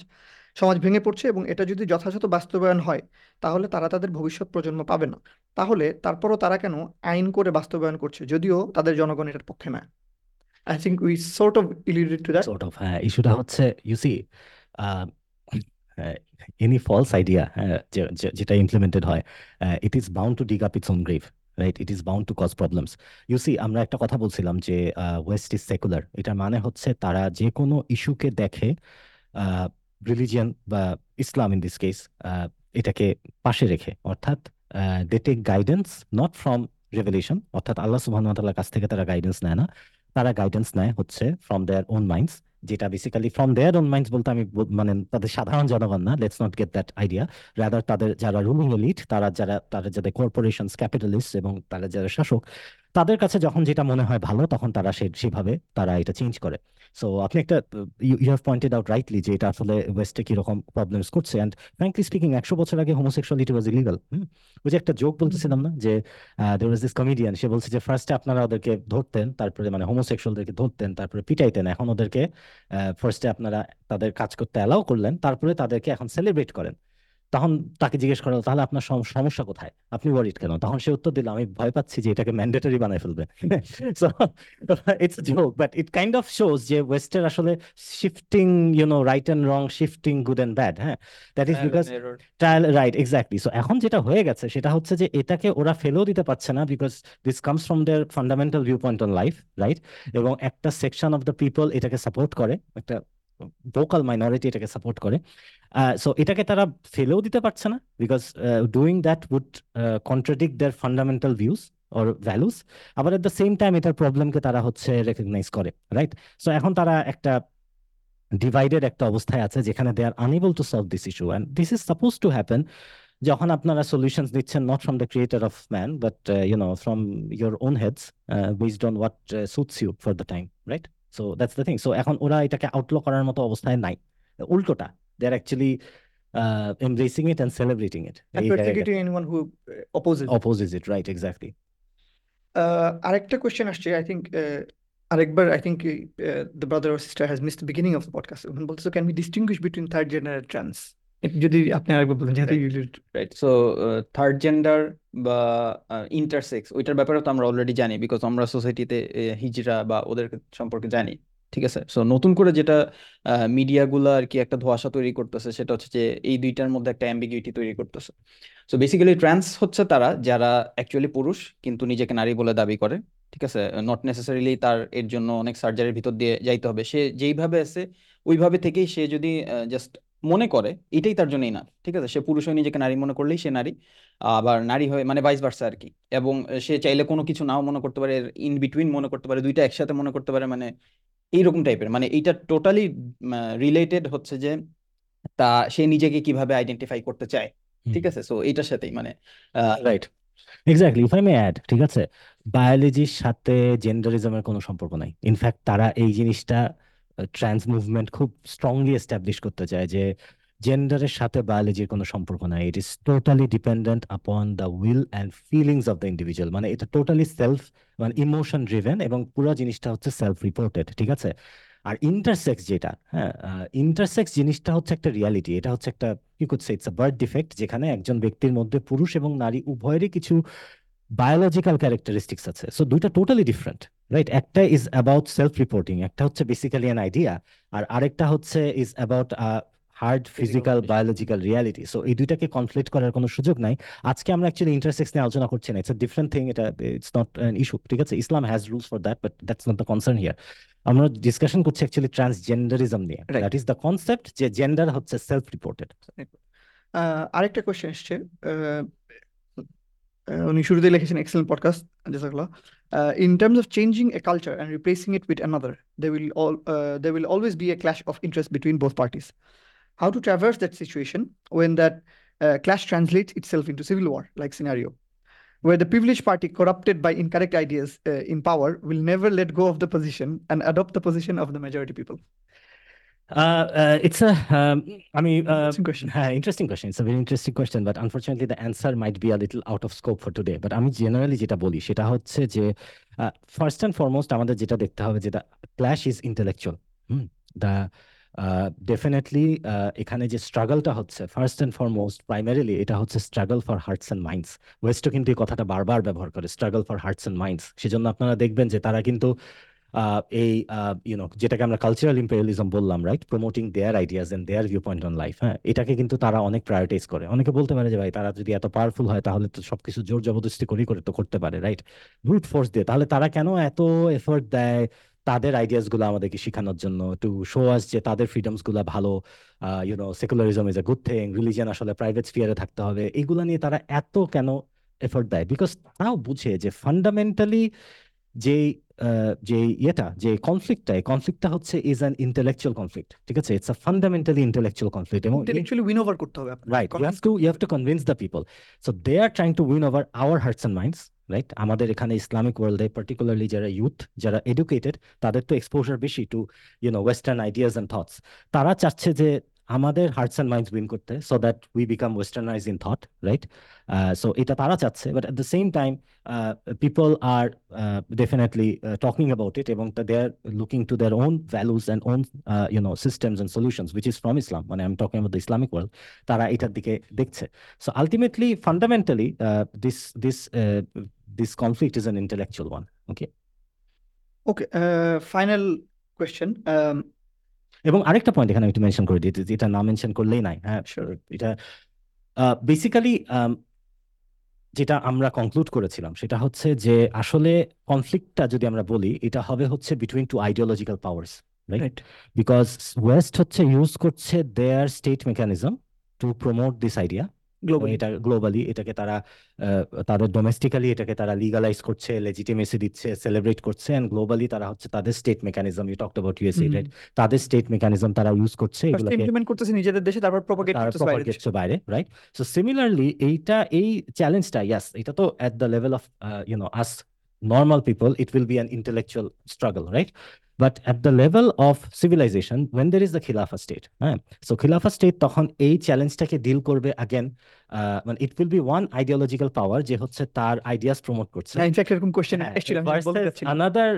সমাজ ভেঙে পড়ছে এবং এটা যদি যথাযথ বাস্তবায়ন হয় তাহলে তারা তাদের ভবিষ্যৎ প্রজন্ম পাবে না। তাহলে তারপরও তারা কেন আইন করে বাস্তবায়ন করছে যদিও তাদের জনগণ এটার পক্ষে না? I think we sort of alluded to that sort of. হ্যাঁ, ইস্যুটা হচ্ছে you see any false idea যেটা ইমপ্লিমেন্টেড হয়, it is bound to dig up its own grave, right? It is bound to cause problems. You see আমরা একটা কথা বলছিলাম যে ওয়েস্ট ইজ সেকুলার, এটার মানে হচ্ছে তারা যে কোনো ইস্যুকে দেখে রিলিজিয়ান বা ইসলাম ইন দিস কেস এটাকে পাশে রেখে, অর্থাৎ they take guidance not from revelation, অর্থাৎ আল্লাহ সুবহানাহু ওয়া তাআলার কাছ থেকে তারা গাইডেন্স নেয় না, তারা গাইডেন্স নেয় হচ্ছে ফ্রম দেয়ার ওন মাইন্ডস, যেটা basically from their own minds বলতে আমি মানে তাদের সাধারণ জনগণ না, let's not get that idea, rather তাদের যারা রুলিং এলিট, তারা যারা তারা যাদের কর্পোরেশনস, ক্যাপিটালিস্ট এবং তারা যারা শাসক, তাদের কাছে যখন যেটা মনে হয় ভালো তখন তারা সেভাবে তারা এটা চেঞ্জ করে। সো আপনি একটা you have pointed out rightly যে এটা আসলে ওয়েস্টে কিরকম প্রবলেমস করছে। অ্যান্ড ফ্র্যাঙ্কলি স্পিকিং একশো বছর আগে হোমোসেক্সুয়ালিটি ওয়াজ ইলিগাল। হুম, ওই যে একটা জোক বলতেছিলাম না যে দেয়ার ওয়াজ দিস কমেডিয়ান, সে বলছে যে ফার্স্টে আপনারা ওদেরকে ধরতেন, তারপরে মানে হোমোসেক্সুয়ালদেরকে ধরতেন, তারপরে পিটাইতেন, এখন ওদেরকে ফার্স্টে আপনারা তাদের কাজ করতে অ্যালাউ করলেন, তারপরে তাদেরকে এখন সেলিব্রেট করেন। তখন তাকে জিজ্ঞেস করা হলো, তাহলে আপনার সমস্যা কোথায়, আপনি ওয়ারিড কেন? তখন সে উত্তর দিল, আমি ভয় পাচ্ছি যে এটাকে ম্যান্ডেটরি বানায় ফেলবে। So it's a joke but it kind of shows যে ওয়েস্টের আসলে shifting, you know, right and wrong, shifting good and bad. হ্যাঁ, that is because trial, right, exactly. So এখন যেটা হয়ে গেছে সেটা হচ্ছে যে এটাকে ওরা ফেলেও দিতে পারছে না, because this comes from their fundamental view point on life, right? এবং একটা সেকশন অফ দ্য পিপল এটাকে সাপোর্ট করে, একটা ভোকাল মাইনরিটি এটাকে সাপোর্ট করে। সো এটাকে তারা ফেলেও দিতে পারছে না, because doing that would contradict their fundamental views or values. আবার এট দ্য সেম টাইম এটার প্রবলেমকে তারা হচ্ছে রেকগনাইজ করে, রাইট? সো এখন তারা একটা ডিভাইডেড একটা অবস্থায় আছে যেখানে they are unable to solve this issue, and this is suppose to happen যখন আপনারা সলিউশনস দিচ্ছেন not from the creator of man but you know from your own heads based on what suits you for the time, right? So that's the thing. So এখন ওরা এটাকে outlaw করার মতো অবস্থায় নাই, উল্টোটা they are actually uh, embracing it and celebrating it and persecuting anyone who opposes opposes it, right? Exactly. Uh, arekta question asche, I think uh, arekbar I think uh, the brother or sister has missed the beginning of the podcast. One bolche, so can we distinguish between third gender and trans? Jodi apni arekbar bolen jeta you should, right? So uh, third gender ba uh, intersex oitar byapare to amra already jani, because amra society te uh, hijra ba oder somporke jani, ঠিক আছে? So নতুন করে যেটা মিডিয়াগুলো আর কি একটা ধোঁয়াশা তৈরি করতেছে সেটা হচ্ছে যে এই দুইটার মধ্যে একটা অ্যাম্বিগুইটি তৈরি করতেছে। সো বেসিক্যালি ট্রান্স হচ্ছে তারা যারা অ্যাকচুয়ালি পুরুষ কিন্তু নিজেকে নারী বলে দাবি করে, ঠিক আছে? নট নেসেসারিলি তার এর জন্য অনেক সার্জারির ভিতর দিয়ে যাইতে হবে, সে যেইভাবে আছে ওইভাবে থেকেই সে যদি জাস্ট মনে করে এটাই তার জন্য ইনাফ, ঠিক আছে? সে পুরুষ হয়ে নিজেকে নারী মনে করলেই সে নারী, আবার নারী হয়ে মানে ভাইস ভার্সা আর কি। এবং সে চাইলে কোনো কিছু নাও মনে করতে পারে, ইন বিটুইন মনে করতে পারে, দুইটা একসাথে মনে করতে পারে, মানে এইরকম টাইপের। মানে এইটা টোটালি রিলেটেড হচ্ছে যে তা সে নিজেকে কিভাবে আইডেন্টিফাই করতে চায়, ঠিক আছে? সো এইটার সাথেই মানে right, exactly. If I may add, ঠিক আছে, বায়োলজির সাথে জেন্ডারিজমের কোনো সম্পর্ক নাই। ইনফ্যাক্ট তারা এই জিনিসটা ট্রান্স মুভমেন্ট খুব স্ট্রংলি এস্টাবলিশ করতে চায় যে জেন্ডারের সাথে বায়োলজির কোনো সম্পর্ক নাই, it is totally dependent upon the will and feelings of the individual. মানে এটা টোটালি সেলফ মানে ইমোশন ড্রিভেন এবং পুরো জিনিসটা হচ্ছে সেলফ রিপোর্টেড, ঠিক আছে? আর ইন্টারসেক্স যেটা, হ্যাঁ, ইন্টারসেক্স জিনিসটা হচ্ছে একটা রিয়ালিটি, এটা হচ্ছে একটা you could say it's a birth defect, যেখানে একজন ব্যক্তির মধ্যে পুরুষ এবং নারী উভয়েরই কিছু বায়োলজিক্যাল ক্যারেক্টারিস্টিক্স আছে। সো দুইটা টোটালি ডিফারেন্ট, রাইট? একটা ইজ অ্যাবাউট সেলফ রিপোর্টিং, একটা হচ্ছে বেসিক্যালি অ্যান আইডিয়া, আর আরেকটা হচ্ছে is about hard physical biological reality. So এই দুইটাকে কনফ্লিক্ট করার কোনো সুযোগ নাই। আজকে আমরা অ্যাকচুয়ালি ইন্টারসেক্স নিয়ে আলোচনা করছি না, ইটস আ ডিফারেন্ট থিং, এটা ইটস নট অ্যান ইস্যু, ঠিক আছে? ইসলাম has rules for that, but that's not the concern here. আমরা ডিসকাশন করছি অ্যাকচুয়ালি ট্রান্সজেন্ডারিজম নিয়ে, দ্যাট ইজ দ্য কনসেপ্ট যে জেন্ডার হচ্ছে সেলফ রিপোর্টেড। আরেকটা কোয়েশ্চেন আসছে, উনি শুরুতেই লিখেছেন এক্সেলেন্ট পডকাস্ট, জাযাকাল্লাহ। In terms of changing a culture and replacing it with another, they will all they will always be a clash of interest between both parties. How to traverse that situation when that uh, clash translates itself into civil war like scenario, where the privileged party corrupted by incorrect ideas uh, in power will never let go of the position and adopt the position of the majority people? Uh, uh, it's a, um, I mean, uh, interesting question. Uh, interesting question. It's a very interesting question, but unfortunately the answer might be a little out of scope for today. But আমি generally যেটা বলি সেটা হচ্ছে যে first and foremost আমাদের যেটা দেখতে হবে যে the clash is intellectual. Hmm. The definitely এখানে যে স্ট্রাগলটা হচ্ছে ফার্স্ট অ্যান্ড ফরমোস্ট প্রাইমারিলি এটা হচ্ছে struggle for hearts and minds. ওয়েস্টও কিন্তু এই কথাটা বারবার ব্যবহার করে, struggle for hearts and minds. সেজন্য আপনারা দেখবেন যে তারা কিন্তু এই ইউনো যেটাকে আমরা কালচারাল ইম্পেরিয়ালিজম বললাম, right, promoting their ideas and their view point on life, হ্যাঁ, এটাকে কিন্তু তারা অনেক প্রায়োরিটাইজ করে। অনেকে বলতে পারে যে ভাই তারা যদি এত পাওয়ারফুল হয় তাহলে তো সবকিছু জোর জবরদস্তি করেই করে তো করতে পারে, রাইট, ব্রুট ফোর্স দিয়ে, তাহলে তারা কেন এত এফোর্ট দেয় তাদের আইডিয়াস গুলো আমাদেরকে শেখানোর জন্য, টু শো আস যে তাদের ফ্রিডমস গুলো ভালো, you know secularism is a good thing, religion আসলে প্রাইভেট স্ফিয়ারে থাকতে হবে, এইগুলো নিয়ে তারা এত কেন এফোর্ট দেয়? বিকজ তারাও বুঝে যে ফান্ডামেন্টালি যেই যে ইয়েটা যে কনফ্লিক্টটা, এই কনফ্লিক্টটা হচ্ছে ইজ অ্যান ইন্টেলেকচুয়াল কনফ্লিক্ট, ঠিক আছে? It's a fundamentally intellectual conflict এবং ইন্টেলেকচুয়ালি উইন ওভার করতে হবে, right? You have to you have to convince the people. So they are trying to win over our hearts and minds, right? আমাদের এখানে Islamic ওয়ার্ল্ডে particularly যারা youth, যারা educated, তাদের তো এক্সপোজার বেশি to you know western ideas and thoughts. তারা চাচ্ছে যে আমাদের হার্টস অ্যান্ড মাইন্ডস উইন করতে, so that we become ওয়েস্টার্নাইজড in thought, right? So এটা তারা চাচ্ছে, but at the same time people are definitely talking about it এবং they are looking to their own values and own you know systems and solutions which is from ইসলাম, মানে I am talking about the Islamic world, তারা এটার দিকে দেখছে। So ultimately fundamentally this this this conflict is an intellectual one. Okay. Okay. Uh, final question. Um, এবং আরেকটা point এখানে আমি একটু মেনশন করে দিই, এটা না মেনশন করলেই নাই, হ্যাঁ, এটা বেসিক্যালি যেটা আমরা কনক্লুড করেছিলাম সেটা হচ্ছে যে আসলে কনফ্লিক্টটা যদি আমরা বলি এটা হবে হচ্ছে between two ideological powers, right? Because west হচ্ছে ইউজ করছে their state mechanism to promote this idea globally, এটা গ্লোবালি এটাকে তারা তাদের ডোমেস্টিক্যালি এটাকে তারা লিগালাইজ করছে, লেজিটিমেসি দিচ্ছে, সেলিব্রেট করছে, এন্ড গ্লোবালি তারা হচ্ছে তাদের state mechanism, you talked about USA, right, তাদের স্টেট মেকানিজম তারা ইউজ করছে, এগুলোকে ইমপ্লিমেন্ট করতেছে নিজেদের দেশে, তারপর প্রপাগেট করতেছে বাইরে, রাইট? সো সিমিলারলি এইটা এই চ্যালেঞ্জটা, ইয়েস, এটা তো at the level of you know us normal people it will be an intellectual struggle, right? But at the level of civilization when there is the Khilafah state, right? So Khilafah state তখন এই চ্যালেঞ্জটাকে deal করবে again, মানে it will be one ideological power যে হচ্ছে তার ideas promote করছে, না ইনফ্যাক্ট এরকম কোশ্চেন এসেছিল, আমি বলতে চাচ্ছি another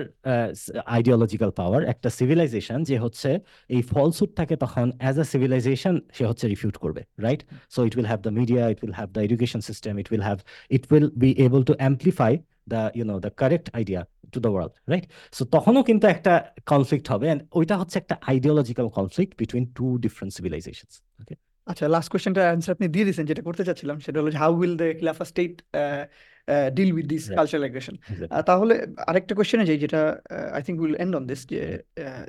ideological power একটা civilization যে হচ্ছে এই ফলসুটটাকে তখন as a civilization সে হচ্ছে রিফিউট করবে, right? So it will have the media, it will have the education system, it will have it will be able to amplify the you know the correct idea to the world, right? So তখনও কিন্তু একটা conflict হবে, and ওইটা হচ্ছে একটা ideological conflict between two different civilisations. Okay, আচ্ছা, last কোশ্চেনটা answer আপনি দিয়ে দিয়েছেন, যেটা করতে চাচ্ছিলাম সেটা হলো হাউ উইল দ্য খিলাফা state deal with this cultural aggression. তাহলে আরেকটা কোশ্চেনে যাই, যেটা I think will end on this,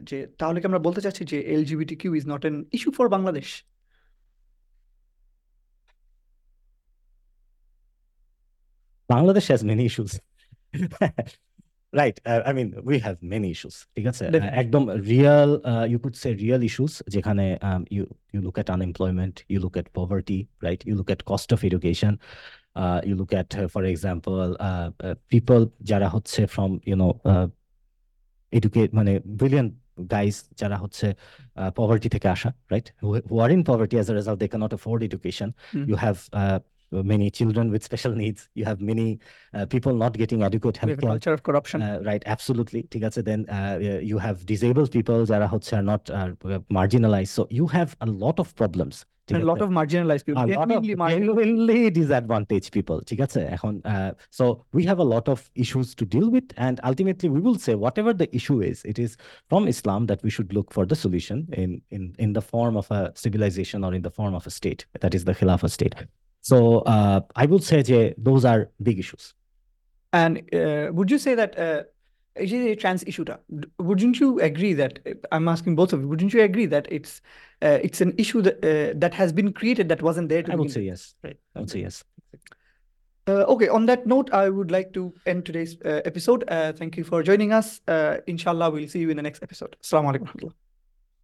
যে তাহলে কি আমরা বলতে চাচ্ছি যে LGBT Q is not an issue for Bangladesh? Bangladesh has many issues. Right. Uh, I mean, we have many issues. Ekdom real, uh, you could say real issues. Jekhane, um, you, you look at unemployment, you look at poverty, right? You look at cost of education. Uh, you look at, uh, for example, uh, uh, people jara hotse from, you know, uh, educate, mane, brilliant guys jara hotse uh, poverty theke asha, right? Who, who are in poverty as a result, they cannot afford education. Mm-hmm. You have... Uh, many children with special needs. You have many uh, people not getting adequate health. We have a culture of corruption. Uh, right, absolutely. Then uh, you have disabled people that are not uh, marginalized. So you have a lot of problems. And a lot of marginalized people. A lot of genuinely disadvantaged people. Uh, so we have a lot of issues to deal with. And ultimately, we will say whatever the issue is, it is from Islam that we should look for the solution in, in, in the form of a civilization or in the form of a state. That is the Khilafah state. So uh, I would say that those are big issues. And uh, would you say that uh, trans issue? Wouldn't you agree that I'm asking both of you? Wouldn't you agree that it's uh, it's an issue that uh, that has been created that wasn't there? To I would say yes. Right. I would say yes. Uh, okay. On that note, I would like to end today's uh, episode. Uh, thank you for joining us. Uh, inshallah, we'll see you in the next episode. Assalamu alaikum.